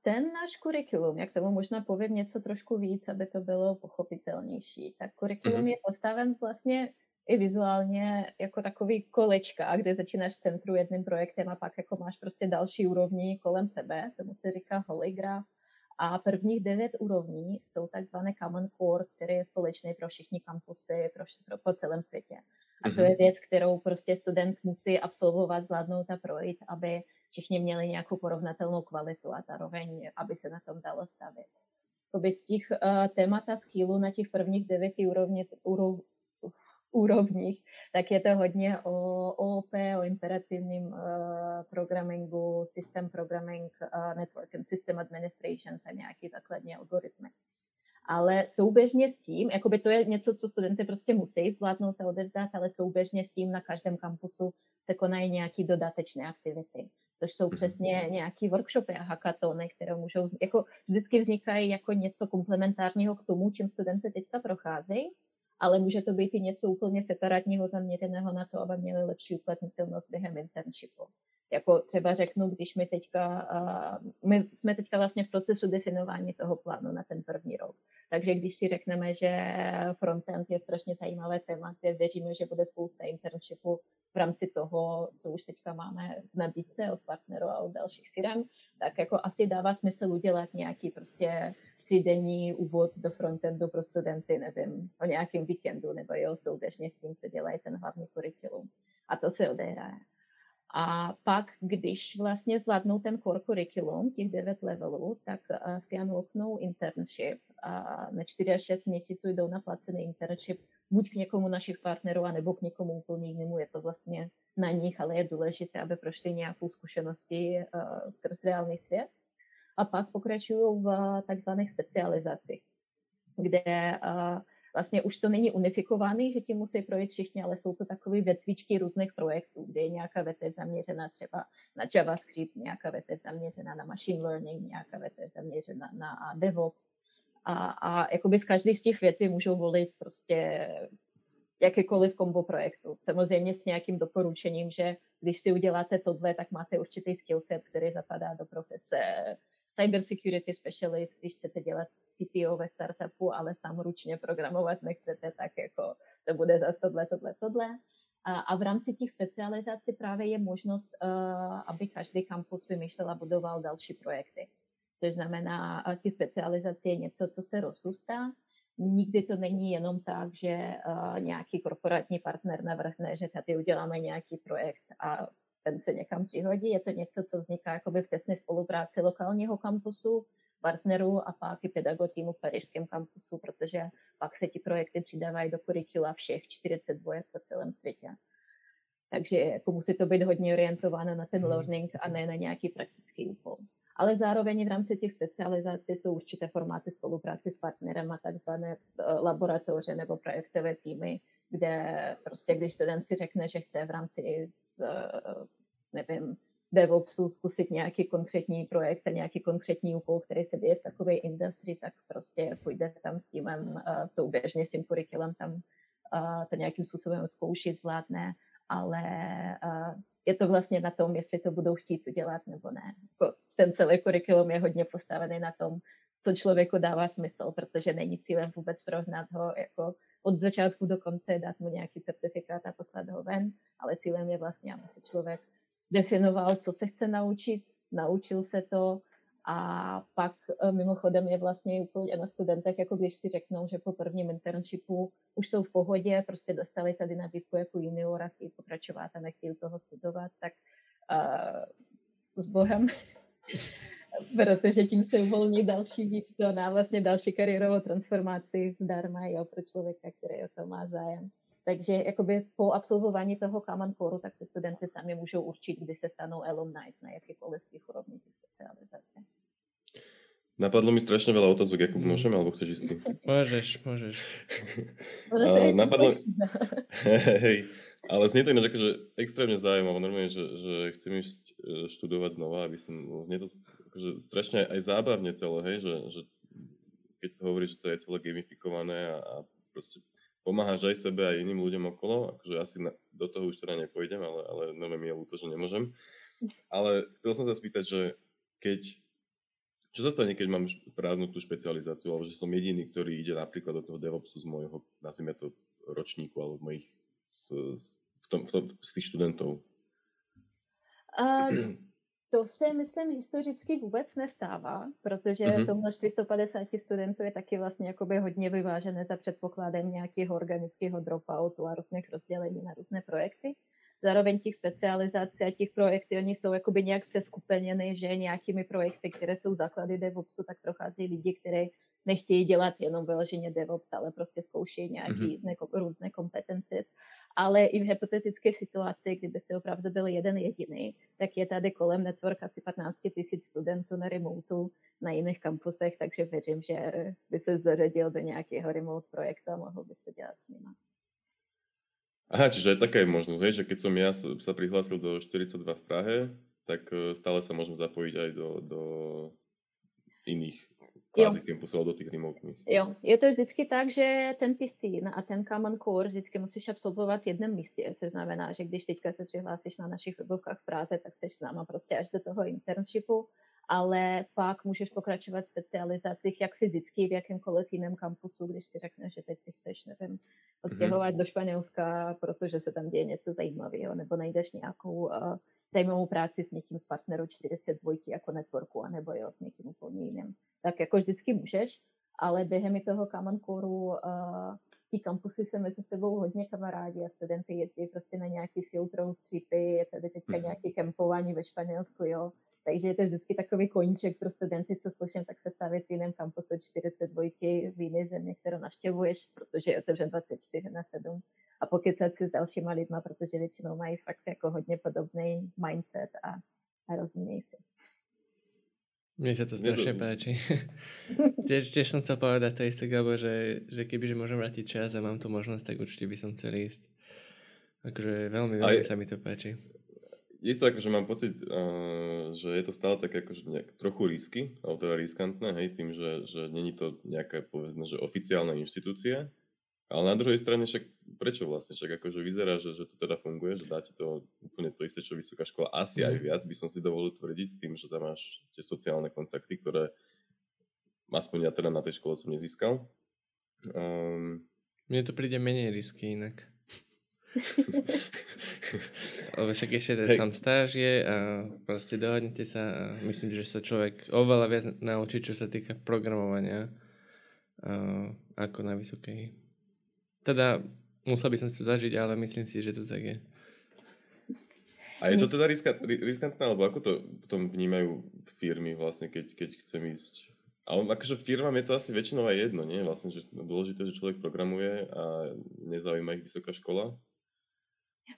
ten náš kurikulum, jak tomu možná povím něco trošku víc, aby to bylo pochopitelnější, tak kurikulum je postaven vlastně i vizuálně jako takový kolečka, kde začínáš v centru jedným projektem a pak jako máš prostě další úrovni kolem sebe, tomu se říká holigraf. A prvních 9 úrovní jsou takzvané common core, který je společný pro všichni kampusy po celém světě. A to je věc, kterou prostě student musí absolvovat, zvládnout a projít, aby všichni měli nějakou porovnatelnou kvalitu a zároveň, aby se na tom dalo stavit. To by z těch témat a skillů na těch prvních 9 úrovních, tak je to hodně o OOP, o imperativním programmingu, system programming, networking, system administration a nějaký základní algoritmy. Ale souběžně s tím, jakoby to je něco, co studenty prostě musí zvládnout a odevzdat, ale souběžně s tím na každém kampusu se konají nějaké dodatečné aktivity, což jsou přesně nějaké workshopy a hackatony, které můžou, jako vždycky vznikají jako něco komplementárního k tomu, čím studenty teďka procházejí, ale může to být i něco úplně separátního zaměřeného na to, aby měli lepší uplatnitelnost během internshipu. Jako třeba řeknu, když my jsme teďka vlastně v procesu definování toho plánu na ten první rok. Takže když si řekneme, že frontend je strašně zajímavé téma, kde věříme, že bude spousta internshipů v rámci toho, co už teďka máme v nabídce od partnerů a od dalších firm, tak jako asi dává smysl udělat nějaký prostě 3-denní úvod do frontendu pro studenty, nevím, o nějakém víkendu, nebo jo, souběžně s tím, co dělají ten hlavní curriculum. A to se odehraje. A pak, když vlastně zvládnou ten core curriculum, těch 9 levelů, tak si anouknou internship a na 4 až 6 měsíců jdou na placený internship buď k někomu našich partnerů, anebo k někomu úplně jinému, je to vlastně na nich, ale je důležité, aby prošli nějakou zkušenosti skrz reálný svět. A pak pokračují v takzvaných specializacích, kde vlastně už to není unifikovaný, že ti musí projít všichni, ale jsou to takové větvičky různých projektů, kde je nějaká větev zaměřena třeba na JavaScript, nějaká větev zaměřena na machine learning, nějaká větev zaměřena na DevOps. A jakoby z každé z těch větví můžou volit prostě jakýkoliv kombo projektu. Samozřejmě s nějakým doporučením, že když si uděláte tohle, tak máte určitý skillset, který zapadá do profese cybersecurity specialist, když chcete dělat CTO ve startupu, ale samoručně programovat nechcete, tak jako to bude zase tohle. A v rámci těch specializací právě je možnost, aby každý kampus vymýšlel a budoval další projekty. Což znamená, ty specializace je něco, co se rozrůstá. Nikdy to není jenom tak, že nějaký korporátní partner navrhne, že tady uděláme nějaký projekt a ten se někam přihodí. Je to něco, co vzniká jakoby v těsné spolupráci lokálního kampusu, partnerů a pak i pedagogtýmu v parížském kampusu, protože pak se ti projekty přidávají do kurikula všech 42 po celém světě. Takže jako musí to být hodně orientováno na ten learning a ne na nějaký praktický úkol. Ale zároveň v rámci těch specializací jsou určité formáty spolupráce s partnerem a takzvané laboratoře nebo projektové týmy, kde prostě, když student si řekne, že chce v rámci, nevím, DevOpsu zkusit nějaký konkrétní projekt a nějaký konkrétní úkol, který se děje v takové industrii, tak prostě půjde tam s týmem souběžně, s tím kurikulem tam to nějakým způsobem odzkouší, zvládne, ale je to vlastně na tom, jestli to budou chtít udělat nebo ne. Ten celý kurikulum je hodně postavený na tom, co člověku dává smysl, protože není cílem vůbec prohnat ho jako od začátku do konce, dát mu nějaký certifikát a poslat ho ven, ale cílem je vlastně, aby si člověk definoval, co se chce naučit, naučil se to a pak mimochodem je vlastně úplně na studentech, jako když si řeknou, že po prvním internshipu už jsou v pohodě, prostě dostali tady nabídku jako juniora, chtějí pokračovat a nechtějí toho studovat, tak s Bohem, protože tím se uvolní další výstup na vlastně další kariérovou transformaci zdarma, jo, pro člověka, který o to má zájem. Takže jakoby po absolvování toho common coreu, tak se studenty sami můžou určit, kdy se stanou alumni na jakýkoliv z těch úrovní specializace. Napadlo mi strašne veľa otázok, Jakub, môžeme, alebo chceš istý? Môžeš. Napadlo... Hej, Ale znie to ináč akože extrémne zaujímavé, normálne, že chcem ísť študovať znova, aby som, znie to akože strašne aj zábavne celé, hej, že keď to hovoríš, že to je celé gamifikované a proste pomáhaš aj sebe, aj iným ľuďom okolo, akože asi do toho už teda nepojdem, ale normálne mi je ľúto, že nemôžem. Ale chcel som sa spýtať, že čo sa stane, keď mám prázdnu tú špecializáciu, alebo že som jediný, ktorý ide napríklad do toho DevOpsu z môjho, nazvime to, ročníku, alebo mojich z těch studentů? To se, myslím, historicky vůbec nestává, protože to množství 150 studentů je taky vlastně jakoby hodně vyvážené za předpokladem nějakého organického dropoutu a různých rozdělení na různé projekty. Zároveň těch specializací a těch projektů, oni jsou jakoby nějak seskupeněny, že nějakými projekty, které jsou základy DevOpsu, tak prochází lidi, kteří nechtějí dělat jenom vyloženě DevOps, ale prostě zkoušejí nějaké různé kompetence. Ale i v hypotetické situaci, kdyby se opravdu byl jeden jediný, tak je tady kolem network asi 15 000 studentů na remotu na jiných kampusech, takže věřím, že by se zařadil do nějakého remote projektu a mohl by to dělat s nima. Aha, čiže je taká možnosť, hej, že keď som ja sa prihlásil do 42 v Prahe, tak stále sa môžem zapojiť aj do iných kvázi-kampusov, do tých remote-ných. Jo, je to vždycky tak, že ten Piscine a ten Common Core vždycky musíš absolvovat v jednom místě, což znamená, že když teďka se přihlásíš na našich webovkách v Praze, tak seš s náma prostě až do toho internshipu, ale pak můžeš pokračovat v specializacích jak fyzicky v jakémkoliv jiném kampusu, když si řekneš, že teď si chceš, nevím, postěhovat do Španělska, protože se tam děje něco zajímavého, nebo najdeš nějakou zajímavou práci s někým z partnerů 42 jako networku, anebo jo, s někým úplně jiným. Tak jako vždycky můžeš, ale během toho Common Coreu tí kampusy se mezi sebou hodně kamarádi a studenty jezdí prostě na nějaký field road tripy, je tady teďka nějaké kempování ve Španělsku, jo. Takže je to vždycky takový koníček pro studenty, co slyším, tak se stavit v jiném kampusu 42 v jiné země, kterou navštěvuješ, protože je otevřen 24/7 a pokecat si s dalšíma lidma, protože většinou mají fakt jako hodně podobný mindset a rozumějí si. Mne sa to strašne páči. Tiež som chcel povedať to isté, Gabo, že kebyže môžem vrátiť čas a mám tu možnosť, tak určite by som chcel ísť. Akože veľmi sa mi to páči. Je to ako, že mám pocit, že je to stále tak akože trochu risky, alebo teda riskantné, hej, tým, že není to nejaká, povedzme, že oficiálna inštitúcia, ale na druhej strane však prečo vlastne, však akože vyzerá, že to teda funguje, že dá ti to úplne to isté, čo vysoká škola, asi aj viac by som si dovolil tvrdiť s tým, že tam máš tie sociálne kontakty, ktoré aspoň ja teda na tej škole som nezískal. Mne to príde menej risky inak. Ale však ešte tam stáž je a proste dohodnete sa a myslím, že sa človek oveľa viac naučí, čo sa týka programovania ako na vysokej. Teda musel by som si to zažiť, ale myslím si, že to tak je. A je to teda riskantné, alebo ako to potom vnímajú firmy vlastne, keď chcem ísť? Ale akože firmám je to asi väčšinou aj jedno, nie? Vlastne, že dôležité, že človek programuje a nezaujíma ich vysoká škola.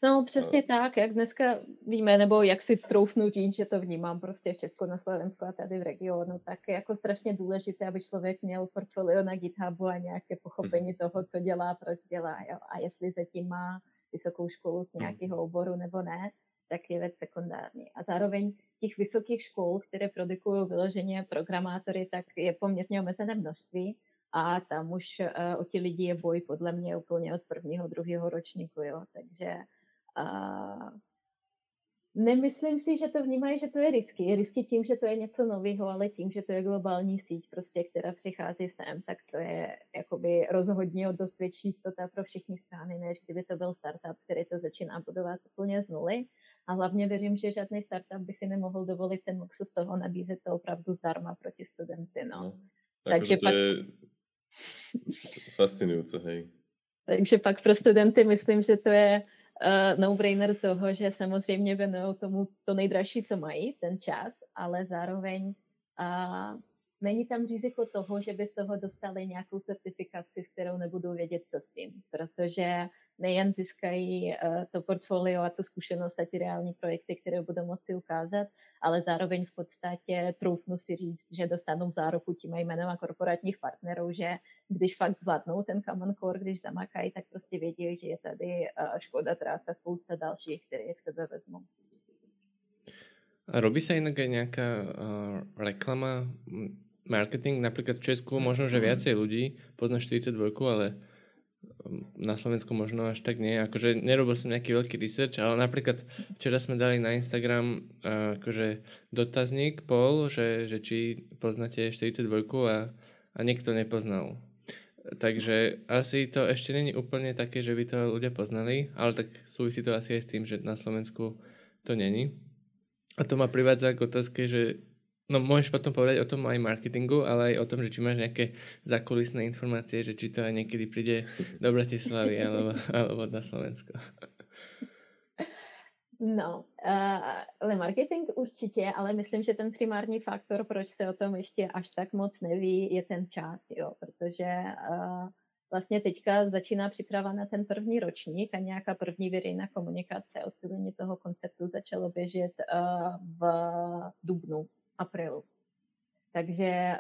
No přesně tak, jak dneska víme, nebo jak si troufnu říct, že to vnímám prostě v Česku, na Slovensku a tady v regionu, tak je jako strašně důležité, aby člověk měl portfolio na GitHubu a nějaké pochopení toho, co dělá, proč dělá, jo? A jestli zatím má vysokou školu z nějakého oboru nebo ne, tak je věc sekundární. A zároveň těch vysokých škol, které produkují vyloženě programátory, tak je poměrně omezené množství a tam už o ti lidi je boj podle mě úplně od prvního, druhého ročníku, jo? Takže nemyslím si, že to vnímají, že to je risky. Je risky tím, že to je něco nového, ale tím, že to je globální síť, prostě, která přichází sem, tak to je jakoby rozhodně o dost větší jistota pro všechny strany, než kdyby to byl startup, který to začíná budovat úplně z nuly. A hlavně věřím, že žádný startup by si nemohl dovolit ten luxus toho nabízet to opravdu zdarma pro ti studenty. No. Takže pak... je fascinující, hej. Takže pak pro studenty myslím, že to je no-brainer toho, že samozřejmě věnují tomu to nejdražší, co mají, ten čas, ale zároveň není tam riziko toho, že by z toho dostali nějakou certifikaci, s kterou nebudou vědět, co s tím, protože nejen získají to portfolio a tu zkušenost a ty reální projekty, které budou moci ukázat, ale zároveň v podstatě troufnu si říct, že dostanou záruku tím jménem a korporátních partnerů, že když fakt zvládnou ten common core, když zamákají, tak prostě vědí, že je tady Škoda, Trust a spousta dalších, které k sebe vezmou. Robí sa inak aj nejaká reklama, marketing, napríklad v Česku možno, že viacej ľudí pozná 42, ale na Slovensku možno až tak nie. Akože nerobil som nejaký veľký research, ale napríklad včera sme dali na Instagram akože dotazník poll, že či poznáte 42 a nikto nepoznal. Takže asi to ešte není úplne také, že by to ľudia poznali, ale tak súvisí to asi aj s tým, že na Slovensku to není. A to ma privádza k otázke, že no môžeš potom povedať o tom aj marketingu, ale aj o tom, že či máš nejaké zákulisné informácie, že či to aj niekedy príde do Bratislavy alebo na Slovensko. No, ale marketing určitě, ale myslím, že ten primární faktor, proč se o tom ještě až tak moc neví, je ten čas, jo, protože vlastně teďka začíná příprava na ten první ročník a nějaká první veřejná komunikace, odcílení toho konceptu začalo běžet v dubnu, aprilu. Takže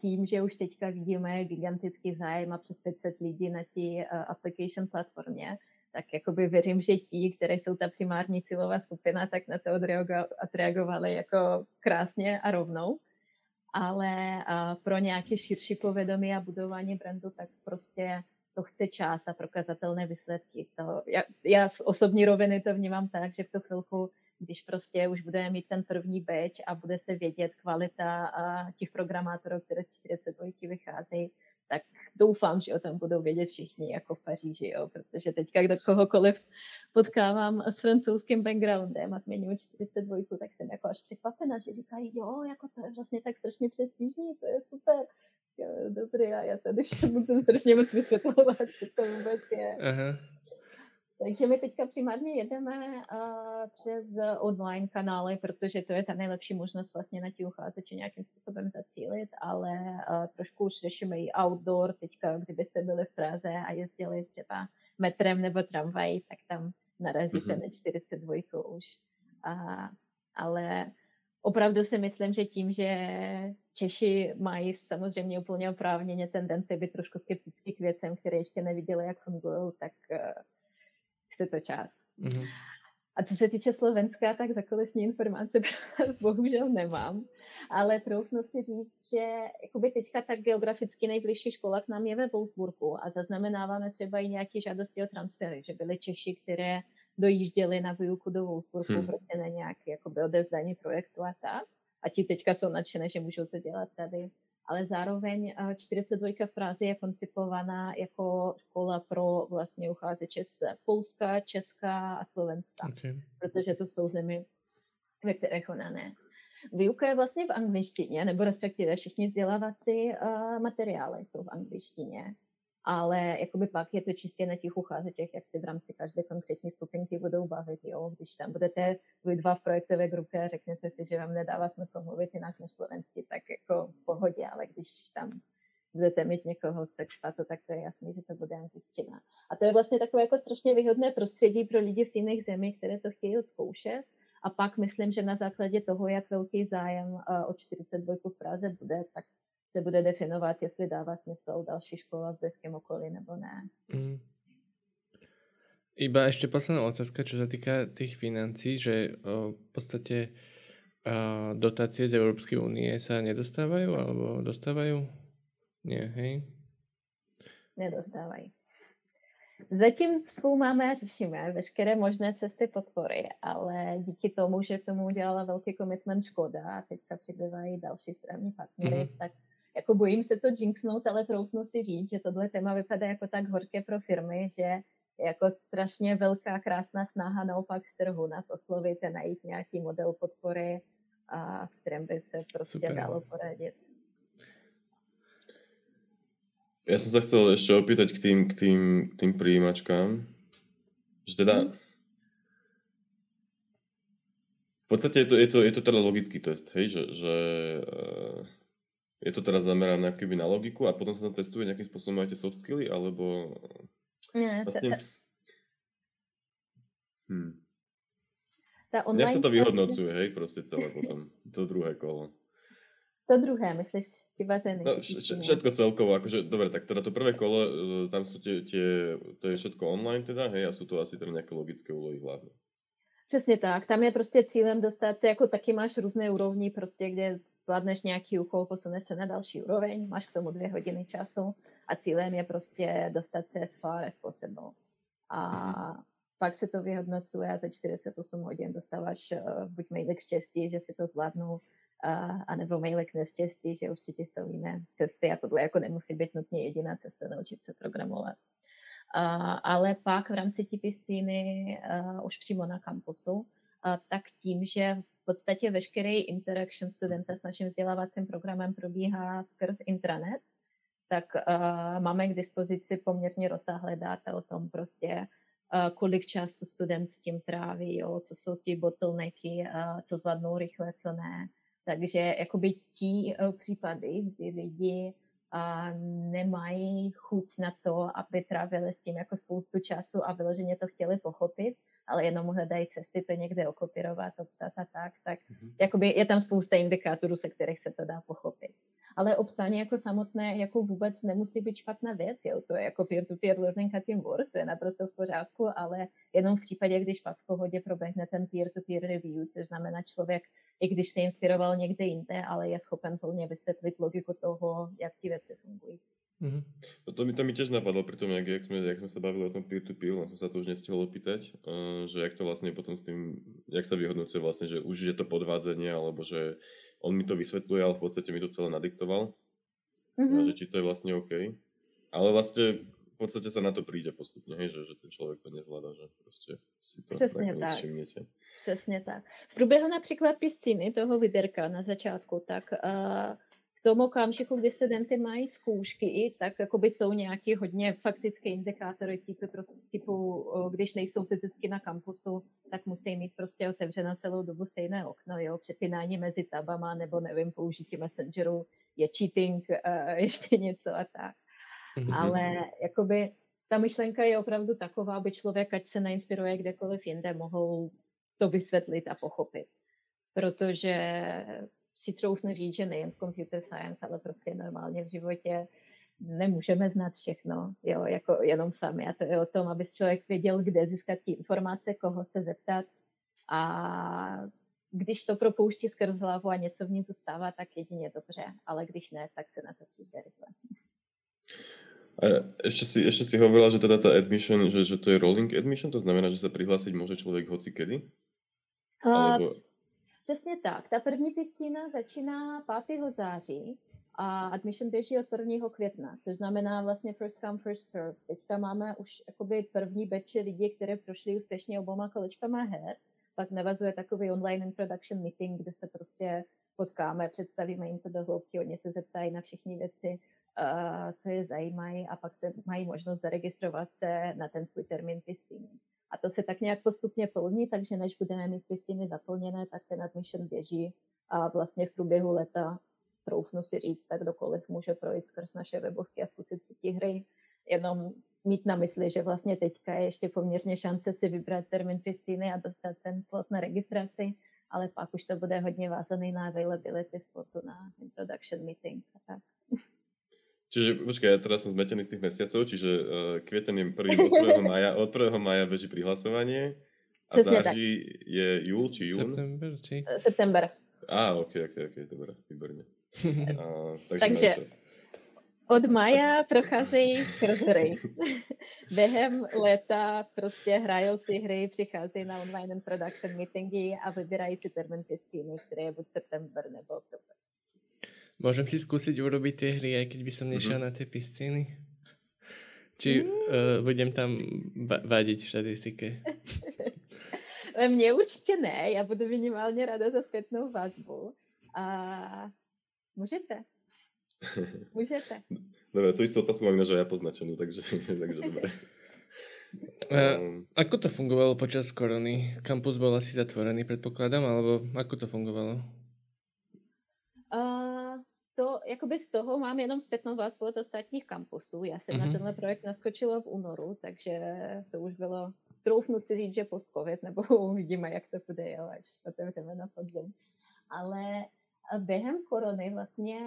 tím, že už teďka vidíme gigantický zájem a přes 500 lidí na té application platformě, tak jakoby věřím, že ti, které jsou ta primární cílová skupina, tak na to odreagovali jako krásně a rovnou. Ale pro nějaké širší povědomí a budování brandu, tak prostě to chce čas a prokazatelné výsledky. Já z osobní roviny to vnímám tak, že v tu chvilku, když prostě už budeme mít ten první batch a bude se vědět kvalita těch programátorů, které z 42 vycházejí, tak doufám, že o tom budou vědět všichni jako v Paříži, jo? Protože teďka, kdo kohokoliv potkávám s francouzským backgroundem a změním 42, tak jsem jako až překvapená, že říkají, jo, jako to je vlastně tak strašně přestižní, to je super, jo, dobrý, a já tady všechno jsem strašně moc vysvětlovat, co to vůbec je. Aha. Takže my teďka primárně jedeme přes online kanály, protože to je ta nejlepší možnost vlastně na ti uchazeče nějakým způsobem zacílit, ale trošku už řešíme i outdoor. Teďka, kdybyste byli v Praze a jezdili třeba metrem nebo tramvají, tak tam narazíte na 42 už. Ale opravdu si myslím, že tím, že Češi mají samozřejmě úplně oprávněně tendenci být trošku skeptický k věcem, které ještě neviděli, jak fungují, tak chce to čas. Mm-hmm. A co se týče Slovenska, tak zakulisní informace pro vás bohužel nemám, ale troufnu si říct, že jakoby teďka tak geograficky nejbližší škola k nám je ve Wolfsburgu a zaznamenáváme třeba i nějaké žádosti o transfery, že byli Češi, které dojížděli na výuku do Wolfsburgu prostě na nějaké jakoby odevzdání projektu a tak. A ti teďka jsou nadšené, že můžou to dělat tady. Ale zároveň 42 v Praze je koncipovaná jako škola pro vlastně uchazeče z Polska, Česka a Slovenska, okay, protože to jsou zemi, ve kterých ona ne. Výuka je vlastně v angličtině, nebo respektive všichni vzdělávací materiály jsou v angličtině, ale jakoby pak je to čistě na těch uchazečech, jak si v rámci každé konkrétní skupinky budou bavit, jo, když tam budete vy dva v projektové grupě a řeknete si, že vám nedává smysl mluvit jinak než slovensky, tak jako v pohodě, ale když tam budete mít někoho z expatu, tak to je jasný, že to bude angličtina. A to je vlastně takové jako strašně výhodné prostředí pro lidi z jiných zemí, které to chtějí odzkoušet. A pak myslím, že na základě toho, jak velký zájem o 42 v Praze bude, tak se bude definovat, jestli dává smysl další škola v blízkém okolí nebo ne. Mm. Iba ešte posledná otázka, čo sa týka tých financií, že v podstate dotácie z Európskej únie sa nedostávajú alebo dostávajú? Nie, hej? Nedostávajú. Zatím zkoumáme a řešíme veškeré možné cesty podpory, ale díky tomu, že k tomu udělala velký commitment Škoda a teďka přibývají další právní partnery, tak jako bojím se to jinxnout, ale troufnu si říct, že tohle téma vypadá jako tak horké pro firmy, že jako strašně velká krásná snaha naopak z trhu nás oslovit a najít nějaký model podpory, a s kterým by se prostě super dalo poradit. Ja som sa chcel ešte opýtať k tým prijímačkám, že teda v podstate je to teda logický test, hej, že je to teda zamerané akoby na logiku a potom sa tam testuje nejakým spôsobom aj tie soft skilly, alebo... Nie, vlastne, Jak sa to vyhodnocuje, hej, proste celé potom, to druhé kolo. To druhé, myslíš, iba ceny? No, všetko celkovo, akože, dobre, tak teda to prvé kolo, tam sú tie, to je všetko online teda, hej, a sú to asi teda nejaké logické úlohy hlavne. Přesně tak, tam je prostě cílem dostat se, jako taky máš různé úrovni, prostě kde zvládneš nějaký úkol, posuneš se na další úroveň, máš k tomu 2 hodiny času a cílem je prostě dostat se as far as possible. A pak se to vyhodnocuje a za 48 hodin dostáváš buď mailek štěstí, že si to zvládnou, anebo mailek neštěstí, že určitě jsou jiné cesty a tohle jako nemusí být nutně jediná cesta naučit se programovat. Ale pak v rámci té piscíny už přímo na kampusu, tak tím, že v podstatě veškerý interaction studenta s naším vzdělávacím programem probíhá skrz intranet, tak máme k dispozici poměrně rozsáhlé data o tom prostě, kolik času student tím tráví, jo, co jsou ty bottlenecky, co zvládnou rychle, co ne. Takže jakoby tí případy, kdy lidi a nemají chuť na to, aby trávili s tím jako spoustu času a vyloženě to chtěli pochopit, ale jenom hledají cesty to někde okopírovat, obsat a tak jakoby je tam spousta indikátorů, se kterých se to dá pochopit. Ale obsání jako samotné jako vůbec nemusí být špatná věc, jo? To je jako peer-to-peer learning a teamwork, to je naprosto v pořádku, ale jenom v případě, když pak v pohodě proběhne ten peer-to-peer review, což znamená člověk, i když se inspiroval někde jinde, ale je schopen plně vysvětlit logiku toho, jak ty věci fungují. Mm-hmm. To mi tiež napadlo pri tom, jak sme sa bavili o tom peer-to-peer, len som sa to už nestihol opýtať, že jak to vlastne potom s tým, jak sa vyhodnocuje vlastne, že už je to podvádzanie, alebo že on mi to vysvetľuje, ale v podstate mi to celé nadiktoval, že či to je vlastne OK. Ale vlastne v podstate sa na to príde postupne, hej, že ten človek to nezvláda, že proste si to takto všimnete. Přesně tak. V průběhu například pisciny toho viderka na začátku, tak... V tom okamžiku, kdy studenty mají zkoušky, tak jakoby jsou nějaký hodně faktické indikátory typu, když nejsou fyzicky na kampusu, tak musí mít prostě otevřeno celou dobu stejné okno, jo, přepínání mezi tabama nebo nevím, použití messengeru, je cheating, ještě něco a tak. Ale jakoby ta myšlenka je opravdu taková, aby člověk, ať se neinspiruje kdekoliv jinde, mohou to vysvětlit a pochopit. Protože si troufnu říct, že nejen v computer science, ale prostě normálně v životě nemůžeme znát všechno, jo, jako jenom sami. A to je o tom, aby člověk věděl, kde získat ty informace, koho se zeptat. A když to propouští skrz hlavu a něco v ní zůstává, tak jedině dobře. Ale když ne, tak se na to přijde rychle. A ešte si hovorila, že teda tá admission, že to je rolling admission, to znamená, že sa prihlásiť môže človek hoci kedy? Alebo... Přesně tak. Ta první piscína začíná 5. září a admission běží od 1. května, což znamená vlastně first come, first serve. Teďka máme už jakoby první batche lidí, které prošly úspěšně oboma kolečkama her, pak navazuje takový online introduction meeting, kde se prostě potkáme, představíme jim to do hloubky, oni se zeptají na všechny věci, co je zajímají a pak se mají možnost zaregistrovat se na ten svůj termín piscíny. A to se tak nějak postupně plní, takže než budeme mít pisciny naplněné, tak ten admission běží a vlastně v průběhu leta, troufnu si říct, tak kdokoliv může projít skrz naše webovky a zkusit si ty hry, jenom mít na mysli, že vlastně teďka je ještě poměrně šance si vybrat termín pisciny a dostat ten slot na registraci, ale pak už to bude hodně vázaný na availability slotu, na introduction meeting a tak. Čiže, počkaj, ja teraz som zmetený z tých mesiacov, čiže kvieten je od 1. mája beží prihlasovanie a září je júl či jún? September. Á, ok, dobre, výborne. Takže od mája procházejí skrz hry. Během léta prostě hrajou si hry, přicházejí na online production meetingy a vybírají si termín piscíny, ktoré je buď september nebo oktober. Môžem si skúsiť urobiť tie hry, aj keď by som nešiel na tie piscíny? Či budem tam vádiť v štatistike? Mne určite ne, ja budu minimálne rada za spätnú vazbu. A môžete. Môžete. Dobre, tú istú otázku mám, že ja poznačenú, takže dobre. Ako to fungovalo počas korony? Kampus bol asi zatvorený, predpokladám, alebo ako to fungovalo? To jakoby z toho mám jenom zpětnou vazbu od ostatních kampusů. Já jsem na tenhle projekt naskočila v únoru, takže to už bylo troufnu si říct, že post-covid, nebo uvidíme, jak to bude, jo, až otevřeme na podzim. Ale během korony vlastně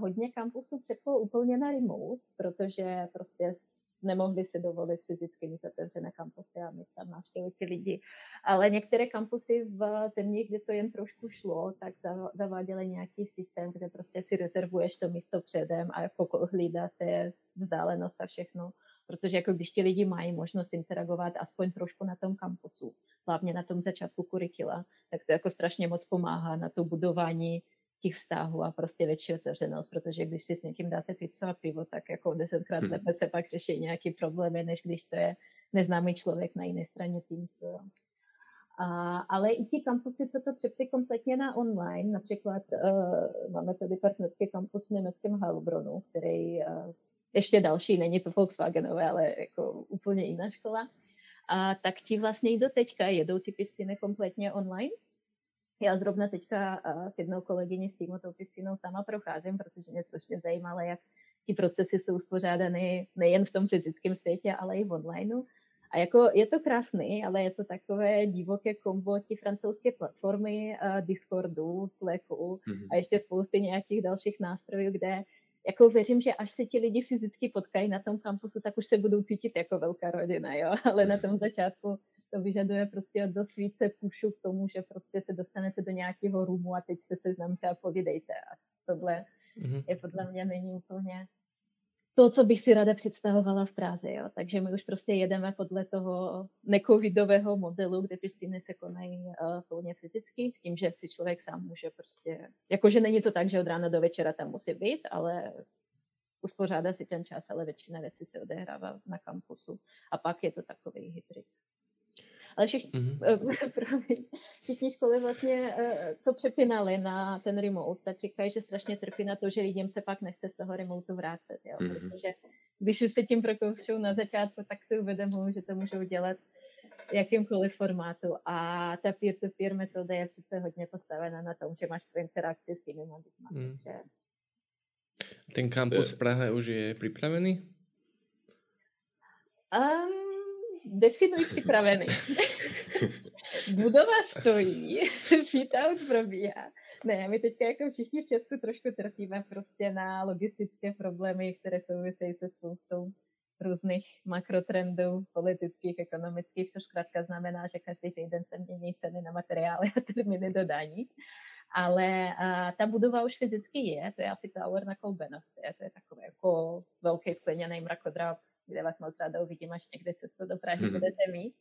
hodně kampusů přeplo úplně na remote, protože prostě nemohli si dovolit fyzicky mít otevřené kampusy a mít tam návštěvy ty lidi. Ale některé kampusy v zemích, kde to jen trošku šlo, tak zaváděly nějaký systém, kde prostě si rezervuješ to místo předem a jako hlídáte vzdálenost a všechno. Protože jako když ti lidi mají možnost interagovat aspoň trošku na tom kampusu, hlavně na tom začátku kurikula, tak to jako strašně moc pomáhá na to budování těch vztahů a prostě větší otevřenost, protože když si s někým dáte pizzu a pivo, tak jako 10krát lépe se pak řeší nějaký problémy, než když to je neznámý člověk na jiné straně Teamsu. Ale i ti kampusy, co to přepli kompletně na online, například máme tady partnerský kampus v německém Heilbronu, který ještě další, není to Volkswagenové, ale jako úplně jiná škola, a tak ti vlastně i do teďka jedou ty pisciny kompletně online. Já zrovna teďka s jednou kolegyní s týmu tou piscinou sama procházím, protože mě strašně zajímalo, jak ty procesy jsou uspořádány nejen v tom fyzickém světě, ale i v onlineu. A jako je to krásný, ale je to takové divoké kombo ty francouzské platformy, Discordu, Slacku a ještě spousty nějakých dalších nástrojů, kde jako věřím, že až se ti lidi fyzicky potkají na tom kampusu, tak už se budou cítit jako velká rodina, jo? Ale na tom začátku to vyžaduje prostě dost více pušu k tomu, že prostě se dostanete do nějakého roomu a teď se seznamte a povídejte. A tohle je podle mě není úplně to, co bych si ráda představovala v Praze. Jo? Takže my už prostě jedeme podle toho necovidového modelu, kde pisciny se konají plně fyzicky, s tím, že si člověk sám může prostě... Jakože není to tak, že od rána do večera tam musí být, ale uspořádá si ten čas, ale většina věcí se odehrává na kampusu. A pak je to takový hybrid. Ale všichni školy vlastně to přepínaly na ten remote, tak říkají, že strašně trpí na to, že lidem se pak nechce z toho remote vrátit, jo? Protože když už se tím prokoušou na začátku, tak si uvědomují, že to můžou dělat jakýmkoliv formátu a ta peer-to-peer metoda je přece hodně postavená na tom, že máš tu interakci s jinými lidmi. Takže... Ten kampus v Prahe už je připravený? Definuj připravený. Budova stojí, fit-out probíhá. Ne, my teďka jako všichni v Česku trošku trpíme prostě na logistické problémy, které souvisejí se spoustou různých makrotrendů politických, ekonomických, což zkrátka znamená, že každý týden se mění ceny na materiály a termíny dodání. Ale ta budova už fyzicky je, to je Afi Tower na Kolbenovce, to je takový jako velký skleněný mrakodrap, kde vás moc ráda uvidím, až někde cestu do Prahy budete mít.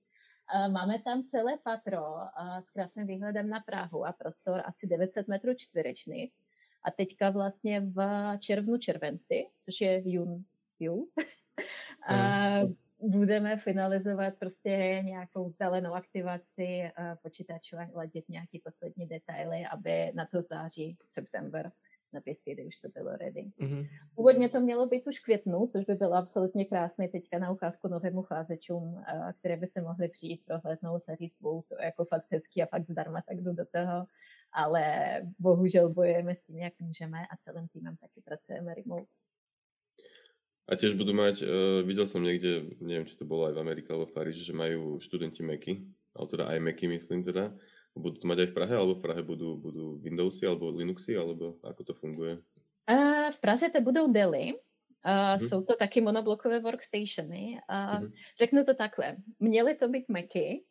Máme tam celé patro s krásným výhledem na Prahu a prostor asi 900 metrů čtverečných. A teďka vlastně v červenci, což je jún, budeme finalizovat prostě nějakou vzdálenou aktivaci počítačů a hladit nějaké poslední detaily, aby na to září, september, na pěstí, už to bylo ready. Původně to mělo být už v květnu, což by bylo absolutně krásné teďka na ukázku novým ucházečům, které by se mohly přijít prohlédnout a říct, to je jako fakt hezký a fakt zdarma, tak jdu do toho. Ale bohužel bojujeme s tím, jak můžeme a celým týmem taky pracujeme remote. A tiež budú mať, videl som niekde, neviem, či to bolo aj v Amerike alebo v Paríži, že majú študenti Macy, ale teda aj Macy myslím teda. Budú to mať aj v Prahe, alebo v Prahe budú Windowsy, alebo Linuxy, alebo ako to funguje? V Praze to budou Dely. Jsou to taky monoblokové workstationy. Řeknu to takhle. Měly to být Macy,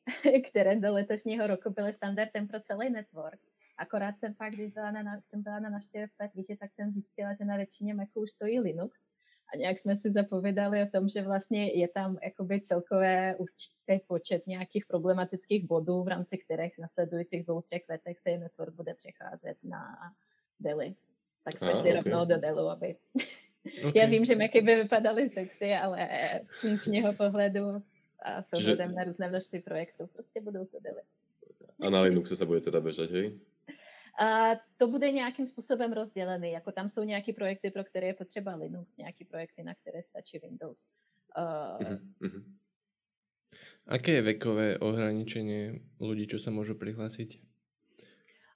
které do letošního roku byly standardem pro celý network. Akorát jsem pak, když byla na návštěvě v Paříži, tak jsem zjistila, že na většině Maců už stojí Linux. A nějak jsme si zapovídali o tom, že vlastně je tam jakoby celkové určitý počet nějakých problematických bodů, v rámci kterých v nasledujících 2-3 letech se network bude přecházet na Dely. Tak jsme šli rovnou do Delu, aby... Okay. Já vím, že Macy by vypadaly sexy, ale z funkčního pohledu a s ohledem na různé množství projektů prostě budou to Dely. A na Linuxe se bude teda běžet, hej? A to bude nějakým způsobem rozdělený, jako tam jsou nějaké projekty, pro které je potřeba Linux, nějaké projekty, na které stačí Windows. Aké je vekové ohraničenie ľudí, čo sa môžu prihlásiť?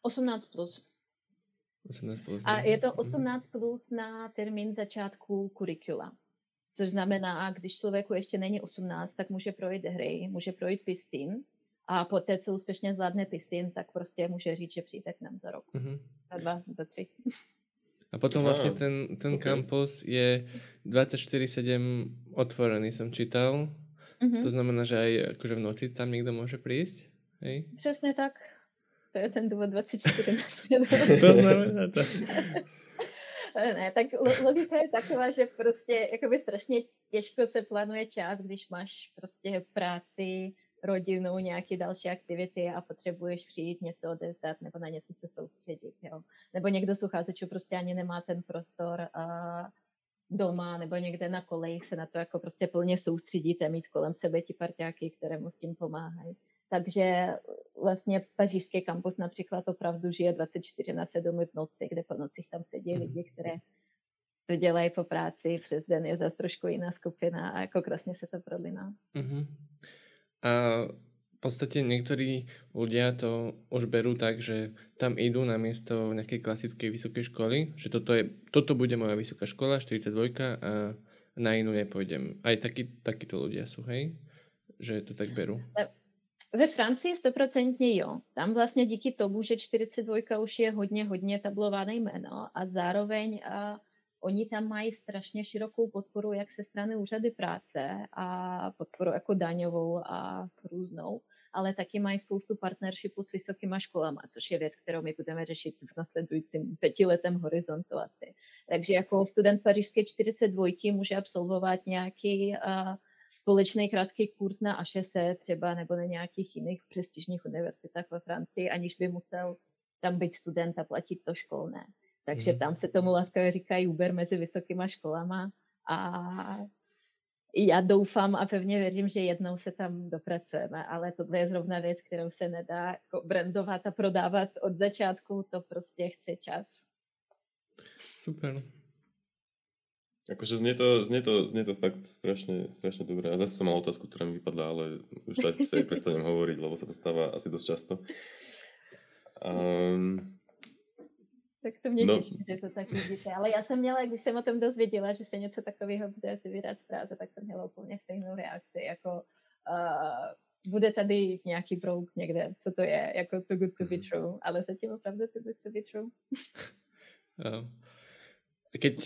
18+. 18+. A je to 18+ na termín začátku kurikula. což znamená, když člověku ještě není 18, tak může projít hry, může projít piscín a poté, co úspěšně zvládne piscín, tak prostě může říct, že přijde k nám za rok, za dva, za tři. A potom vlastne ten kampus je 24/7 otvorený, som čítal. To znamená, že aj akože v noci tam niekto môže prísť? Hej? Presne tak. To je ten dôvod 24/7. To znamená to. Ne, tak logika je taková, že prostě jakoby strašně těžko se plánuje čas, když máš prostě práci, rodinu, nějaké další aktivity a potřebuješ přijít něco odevzdat nebo na něco se soustředit, jo. Nebo někdo z uchazečů prostě ani nemá ten prostor doma nebo někde na kolejích se na to jako prostě plně soustředíte, mít kolem sebe ti parťáky, které mu s tím pomáhají. Takže vlastně pařížský kampus například opravdu žije 24/7 v noci, kde po nocích tam sedí lidi, které to dělají po práci, přes den je zase trošku jiná skupina a jako krásně se to prolíná. Mm-hmm. A v podstate niektorí ľudia to už berú tak, že tam idú namiesto nejakej klasickej vysokej školy, že toto bude moja vysoká škola, 42 a na inú nepôjdem. Aj takíto ľudia sú, hej? Že to tak berú. Ve Francii 100% jo. Tam vlastně díky tomu, že 42 už je hodně, hodně tablované jméno a zároveň oni tam mají strašně širokou podporu, jak se strany úřady práce a podporu jako daňovou a různou, ale taky mají spoustu partnershipů s vysokýma školama, což je věc, kterou my budeme řešit v nasledujícím 5letém horizontu asi. Takže jako student pařížské 42 může absolvovat nějaký společný krátký kurz na HESE třeba nebo na nějakých jiných prestižních univerzitách ve Francii, aniž by musel tam být student a platit to školné. Takže tam se tomu láskavě říkají Uber mezi vysokýma školama a já doufám a pevně věřím, že jednou se tam dopracujeme, ale tohle je zrovna věc, kterou se nedá jako brandovat a prodávat od začátku, to prostě chce čas. Super. Akože znie to fakt strašne dobré. A zase som mal otázku, ktorá mi vypadla, ale už sa jej prestanem hovoriť, lebo sa to stáva asi dosť často. Tak to mě těší, že to tak vidíte, ale já jsem měla, když jsem o tom dozvěděla, že se něco takového bude vydat v Praze, tak jsem měla úplně stejnou reakci, jako bude tady nějaký brouk někde, co to je, jako too good to be true, ale zatím opravdu too good to be true.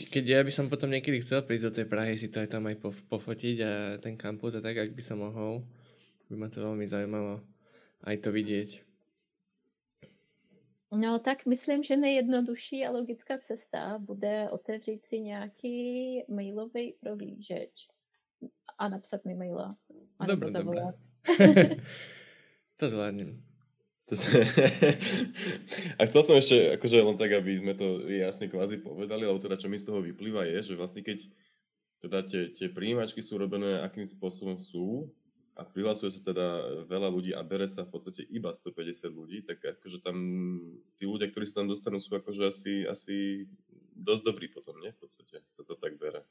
Keď ja by som potom niekedy chcel prísť do tej Prahy, si to aj tam aj pofotiť a ten kampus a tak, ak by som mohol, by ma to veľmi zaujímalo aj to vidieť. No tak myslím, že nejjednodušší a logická cesta bude otevřít si nějaký mailový prohlížeč a napsat mi maila. Dobré. To zvládnem. A chcel som ešte, akože len tak, aby sme to jasne kvázi povedali, lebo teda čo mi z toho vyplýva je, že vlastne keď teda tie prijímačky sú robené, akým spôsobom sú a prihlasuje sa teda veľa ľudí a bere sa v podstate iba 150 ľudí, tak akože tam tí ľudia, ktorí sa tam dostanú, sú akože asi dosť dobrí potom, nie? V podstate sa to tak bere.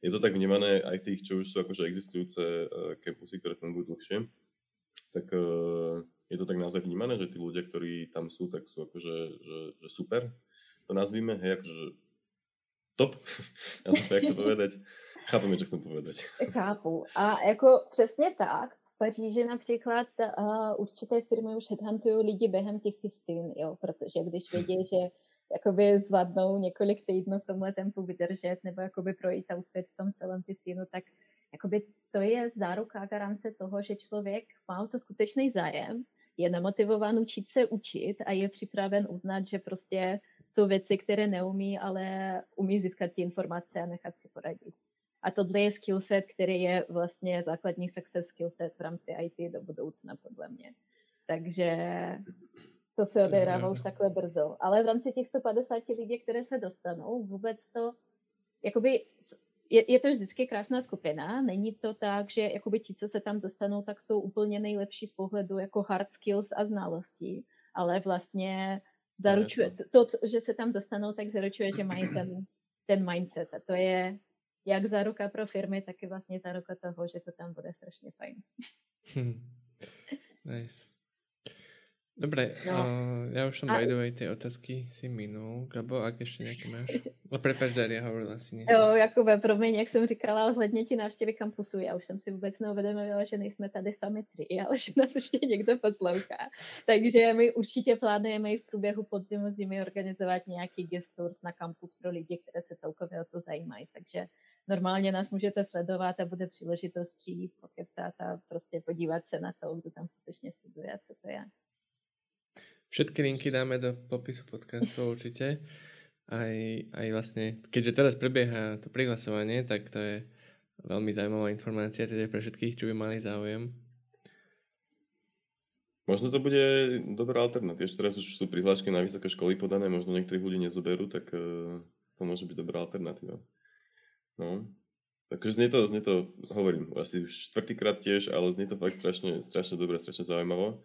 Je to tak vnímané aj tých, čo už sú akože existujúce campusy, ktoré fungujú dlhšie, tak je to tak naozaj vnímané, že tí ľudia, ktorí tam sú, tak sú akože že super, to nazvíme, hej, akože top, ale to jak to povedať. Chápeme, čo chcem povedať. Chápu. A jako přesně tak, v Paříži například určité firmy už headhuntují lidi během těch piscín, jo, protože když vědí, že jakoby zvládnou několik týdnů v tomhle tempu vydržet nebo jakoby projít a uspět v tom celém piscínu, tak jakoby to je záruka a garance toho, že člověk má to skutečný zájem, je namotivován učit se učit a je připraven uznat, že prostě jsou věci, které neumí, ale umí získat ty informace a nechat si poradit. A tohle je skillset, který je vlastně základní success skillset v rámci IT do budoucna, podle mě. Takže to se odehrává už takhle brzo. Ale v rámci těch 150 lidí, které se dostanou, vůbec to, jakoby, je to vždycky krásná skupina. Není to tak, že jakoby ti, co se tam dostanou, tak jsou úplně nejlepší z pohledu jako hard skills a znalostí, ale vlastně zaručuje, to, že se tam dostanou, tak zaručuje, že mají ten mindset. A to je jak záruka pro firmy, tak je vlastně záruka toho, že to tam bude strašně fajn. Nice. Dobre, no. Ja už som by the way tej otázky si minul. Gabo, ak ešte nejaké máš? No prepáč, Daria, hovorila si niečo. Jo, Jakube, promiň, jak som říkala, ohledně ti návštěvy kampusu. Já už jsem si vůbec neuvědomila, že nejsme tady sami tři, ale že nás ještě někdo poslouchá. Takže my určitě plánujeme i v průběhu podzimu zimy organizovat nějaký guest tours na kampus pro lidi, které se celkově o to zajímají. Takže normálně nás můžete sledovat a bude příležitost přijít, pokecat a prostě podívat se na to, kdo tam skutečně studuje a co to je. Všetky linky dáme do popisu podcastu určite. Aj vlastne, keďže teraz prebieha to prihlasovanie, tak to je veľmi zaujímavá informácia teda pre všetkých, čo by mali záujem. Možno to bude dobrá alternatíva. Teraz už sú prihlášky na vysoké školy podané, možno niektorých ľudí nezoberú, tak to môže byť dobrá alternatíva. No. Takže znie to, hovorím, asi už štvrtýkrát tiež, ale znie to fakt strašne dobre, strašne zaujímavo.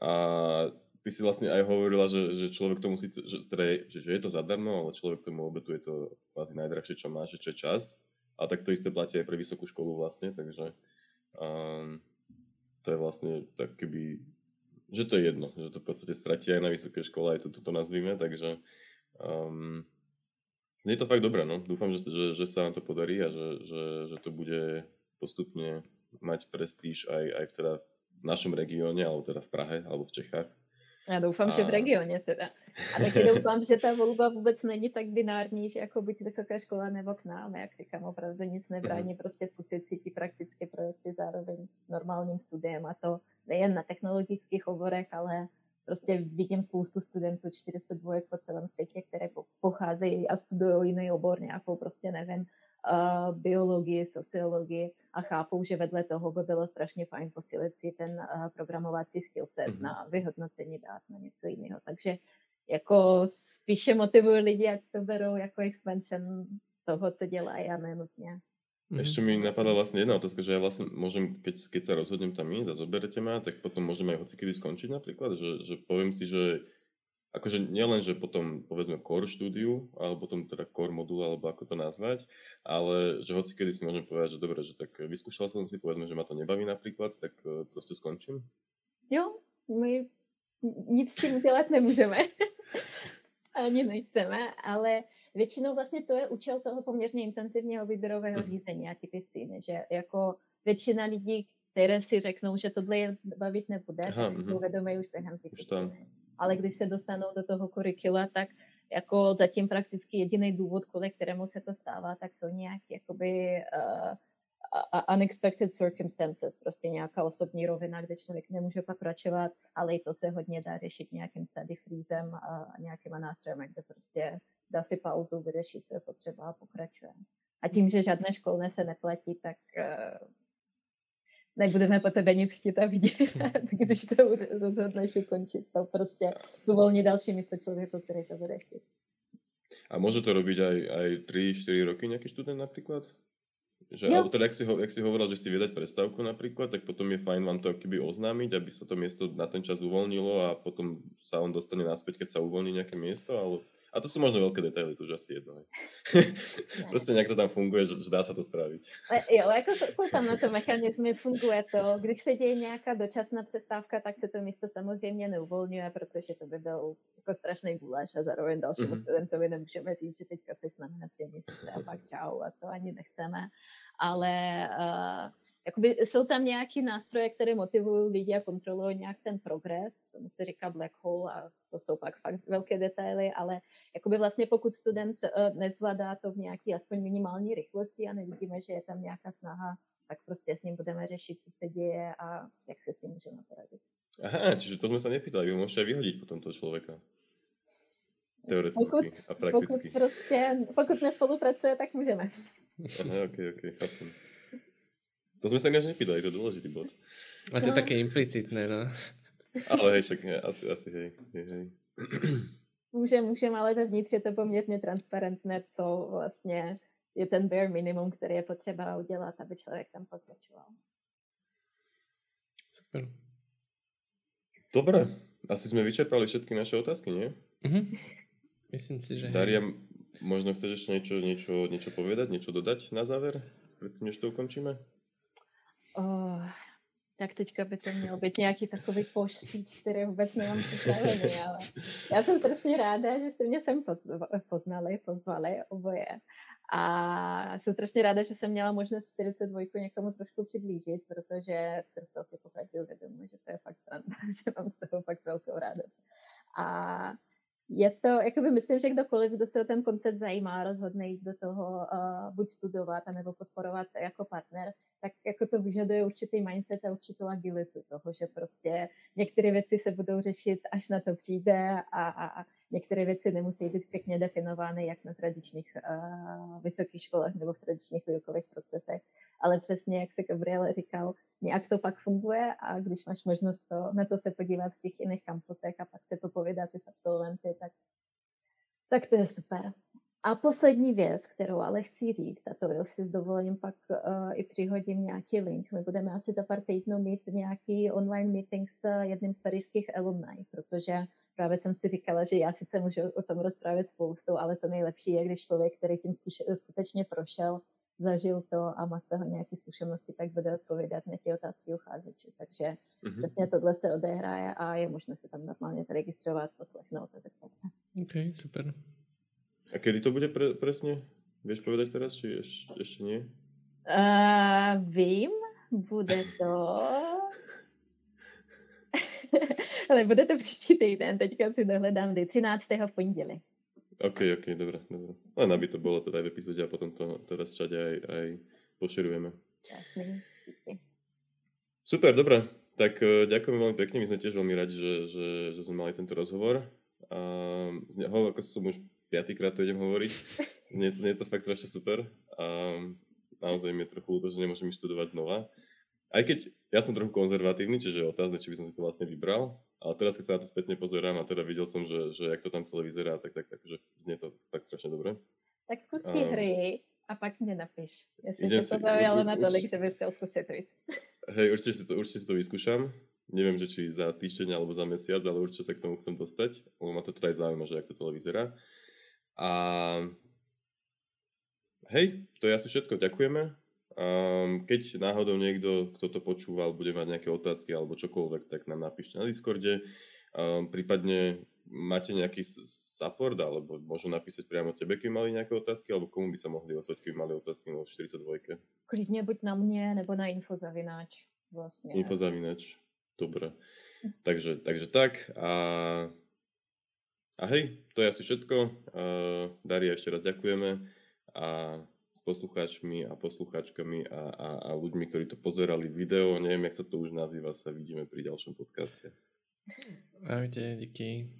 A ty si vlastne aj hovorila, že človek tomu síce, že je to zadarmo, ale človek tomu obetuje to asi najdrahšie, čo má, že čo je čas. A tak to isté platí aj pre vysokú školu vlastne, takže to je vlastne tak keby, že to je jedno, že to v podstate stratí aj na vysokej škole, aj toto nazvíme, takže znie to fakt dobré, no. Dúfam, že sa nám to podarí a že to bude postupne mať prestíž aj teda v našom regióne, alebo teda v Prahe, alebo v Čechách. Já doufám, že v regioně teda. A taky doufám, že ta volba vůbec není tak binární, že jako buď vysoká škola nebo k nám. Jak říkám, opravdu nic nebrání, prostě zkusit si ty praktické projekty zároveň s normálním studiem. A to nejen na technologických oborech, ale prostě vidím spoustu studentů 42 po celém světě, které pocházejí a studují jiný obor, nějakou prostě nevím, biologii, sociologii a chápou, že vedle toho by bylo strašně fajn posílit si ten programovací skillset na vyhodnocení dát na něco jiného. Takže jako spíše motivují lidi, ať to berou jako expansion toho, co dělají a nenutně. Ešte mi napadla vlastne jedna otázka, že ja vlastne môžem, keď sa rozhodnem tam ísť a zoberete ma, tak potom môžem aj hocikedy skončiť napríklad, že poviem si, že akože nielen, že potom povedzme core štúdiu, alebo potom teda core modul, alebo ako to nazvať, ale že hocikedy si môžem povedať, že dobre, že tak vyskúšal som si, povedzme, že ma to nebaví napríklad, tak proste skončím. Jo, my nic s tým udelať nemôžeme. Ani nechceme, ale většinou vlastně to je účel toho poměrně intenzivního výběrového řízení, já ti pěstím, že jako většina lidí, které si řeknou, že tohle je bavit nebude, to uvědomují už během těch pěstiny. Ale když se dostanou do toho kurikula, tak jako zatím prakticky jediný důvod, kvůli kterému se to stává, tak jsou nějak jakoby unexpected circumstances, prostě nějaká osobní rovina, kde člověk nemůže pokračovat, ale i to se hodně dá řešit nějakým study freezem a nějakýma nástrojem, kde prostě dá si pauzu, vyřešit, co je potřeba a pokračuje. A tím, že žádné školné se neplatí, tak nebudeme po tebe nic chtít a vidět, když to rozhodneš ukončit. To prostě uvolní další místo člověku, který to bude chtít. A může to robiť aj 3-4 roky nějaký študent například? Že, alebo teda, ak si hovorila, že si vie dať prestávku napríklad, tak potom je fajn vám to akýby oznámiť, aby sa to miesto na ten čas uvoľnilo a potom sa on dostane naspäť, keď sa uvoľní nejaké miesto. Ale... A to sú možno veľké detaily, to už asi jedno. Proste nejak to tam funguje, že dá sa to spraviť. Jo, ako sú tam na to mechanizmy, funguje to. Když se děje nějaká dočasná přestávka, tak se to místo samozřejmě neuvolňuje, protože to by byl jako strašný guláš a zároveň dalšímu studentovi nemůžeme říct, že teďka jsi s námi na 3 měsíce a pak čau, a to ani nechceme. Ale jakoby jsou tam nějaký nástroje, které motivují lidi a kontrolují nějak ten progres, tomu se říká black hole a to jsou pak fakt velké detaily, ale jakoby vlastně pokud student nezvládá to v nějaký aspoň minimální rychlosti a nevidíme, že je tam nějaká snaha, tak prostě s ním budeme řešit, co se děje a jak se s tím můžeme poradit. Aha, čiže to jsme se nepýtali, vy můžete vyhodit potom toho člověka. Teoreticky a prakticky. Pokud nespolupracuje, tak můžeme. Aha, ok, chápu. To sme sa ináč nepýtali, to je dôležitý bod. A to je také implicitné, no. Ale hej, však asi hej. Můžem, ale vevnitř je to poměrně transparentné, co vlastně je ten bare minimum, který je potřeba udělat, aby člověk tam pokračoval. Super. Dobre, asi sme vyčerpali všetky naše otázky, nie? Myslím si, že... Daria, možno chceš ešte niečo povedať, niečo dodať na záver, predtým než to ukončíme? tak teďka by to měl být nějaký takový poštíč, který vůbec nemám připravený, ale já jsem strašně ráda, že jste mě sem pozvali oboje a jsem strašně ráda, že jsem měla možnost 42 někomu trošku přiblížit, protože skrz toho si pochopil vědomu, že to je fakt sranda, že mám z toho fakt velkou radost. A je to, jakoby myslím, že kdokoliv, kdo se o ten koncept zajímá, rozhodne jít do toho buď studovat, anebo podporovat jako partner, tak jako to vyžaduje určitý mindset a určitou agilitu toho, že prostě některé věci se budou řešit, až na to přijde a některé věci nemusí být striktně definovány, jak na tradičních vysokých školách nebo v tradičních výukových procesech, ale přesně, jak se Gabriel říkal, nějak to pak funguje a když máš možnost na to se podívat v těch jiných kampusech a pak se to povídat i s absolventy, tak to je super. A poslední věc, kterou ale chci říct, a to si s dovolením pak i přihodím nějaký link. My budeme asi za pár týdnů mít nějaký online meeting s jedním z parížských alumni, protože právě jsem si říkala, že já sice můžu o tom rozprávět spoustu, ale to nejlepší je, když člověk, který tím skutečně prošel, zažil to a má z toho nějaké zkušenosti, tak bude odpovědat na ty otázky ucházečů. Takže přesně tohle se odehraje a je možné se tam normálně zaregistrovat, poslechnout a zeptat se. OK, super. A kedy to bude presne? Vieš povedať teraz, či ešte nie? Vím, bude to... Ale bude to příští týden, teďka si dohledám, 13. v pondělí. OK, dobré. Len aby to bolo teda aj v epizóde a potom to teraz čať aj pošerujeme. Jasne, díky. Super, dobré. Tak ďakujem veľmi pekne, my sme tiež veľmi radi, že sme mali tento rozhovor. Ako som už 5-krát to idem hovoriť. Nie je to fakt strašne super. A naozaj mi je trochu ľúto, že nemôžem študovať znova. Aj keď ja som trochu konzervatívny, čiže je otázne, či by som si to vlastne vybral. Ale teraz, keď sa na to spätne pozerám a teda videl som, že jak to tam celé vyzerá, tak že znie to tak strašne dobre. Tak skús ti hry a pak mne napíš. Ja som to zaujalo natolik, že by chcel skúsiť hry. Hej, určite si to vyskúšam. Neviem, že či za týždeň alebo za mesiac, ale určite sa k tomu chcem dostať. Lebo ma to teda aj zaujíma, že jak to celé vyzerá. A hej, to je asi všetko, ďakujeme. Keď náhodou niekto, kto to počúval, bude mať nejaké otázky alebo čokoľvek, tak nám napíšte na Discorde. Prípadne máte nejaký support, alebo môžu napísať priamo tebe, keby mali nejaké otázky, alebo komu by sa mohli ozvať, keby mali otázky vo 42. Klidne buď na mne, nebo na infozavináč. Vlastne. Infozavináč, dobre. Takže tak a hej, to je asi všetko. Daria, ešte raz ďakujeme a s poslucháčmi a poslucháčkami a ľuďmi, ktorí to pozerali video, neviem, jak sa to už nazýva, sa vidíme pri ďalšom podcaste. Ahojte, díky.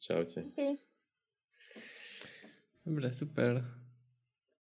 Čaute. Díky. Dobre, super.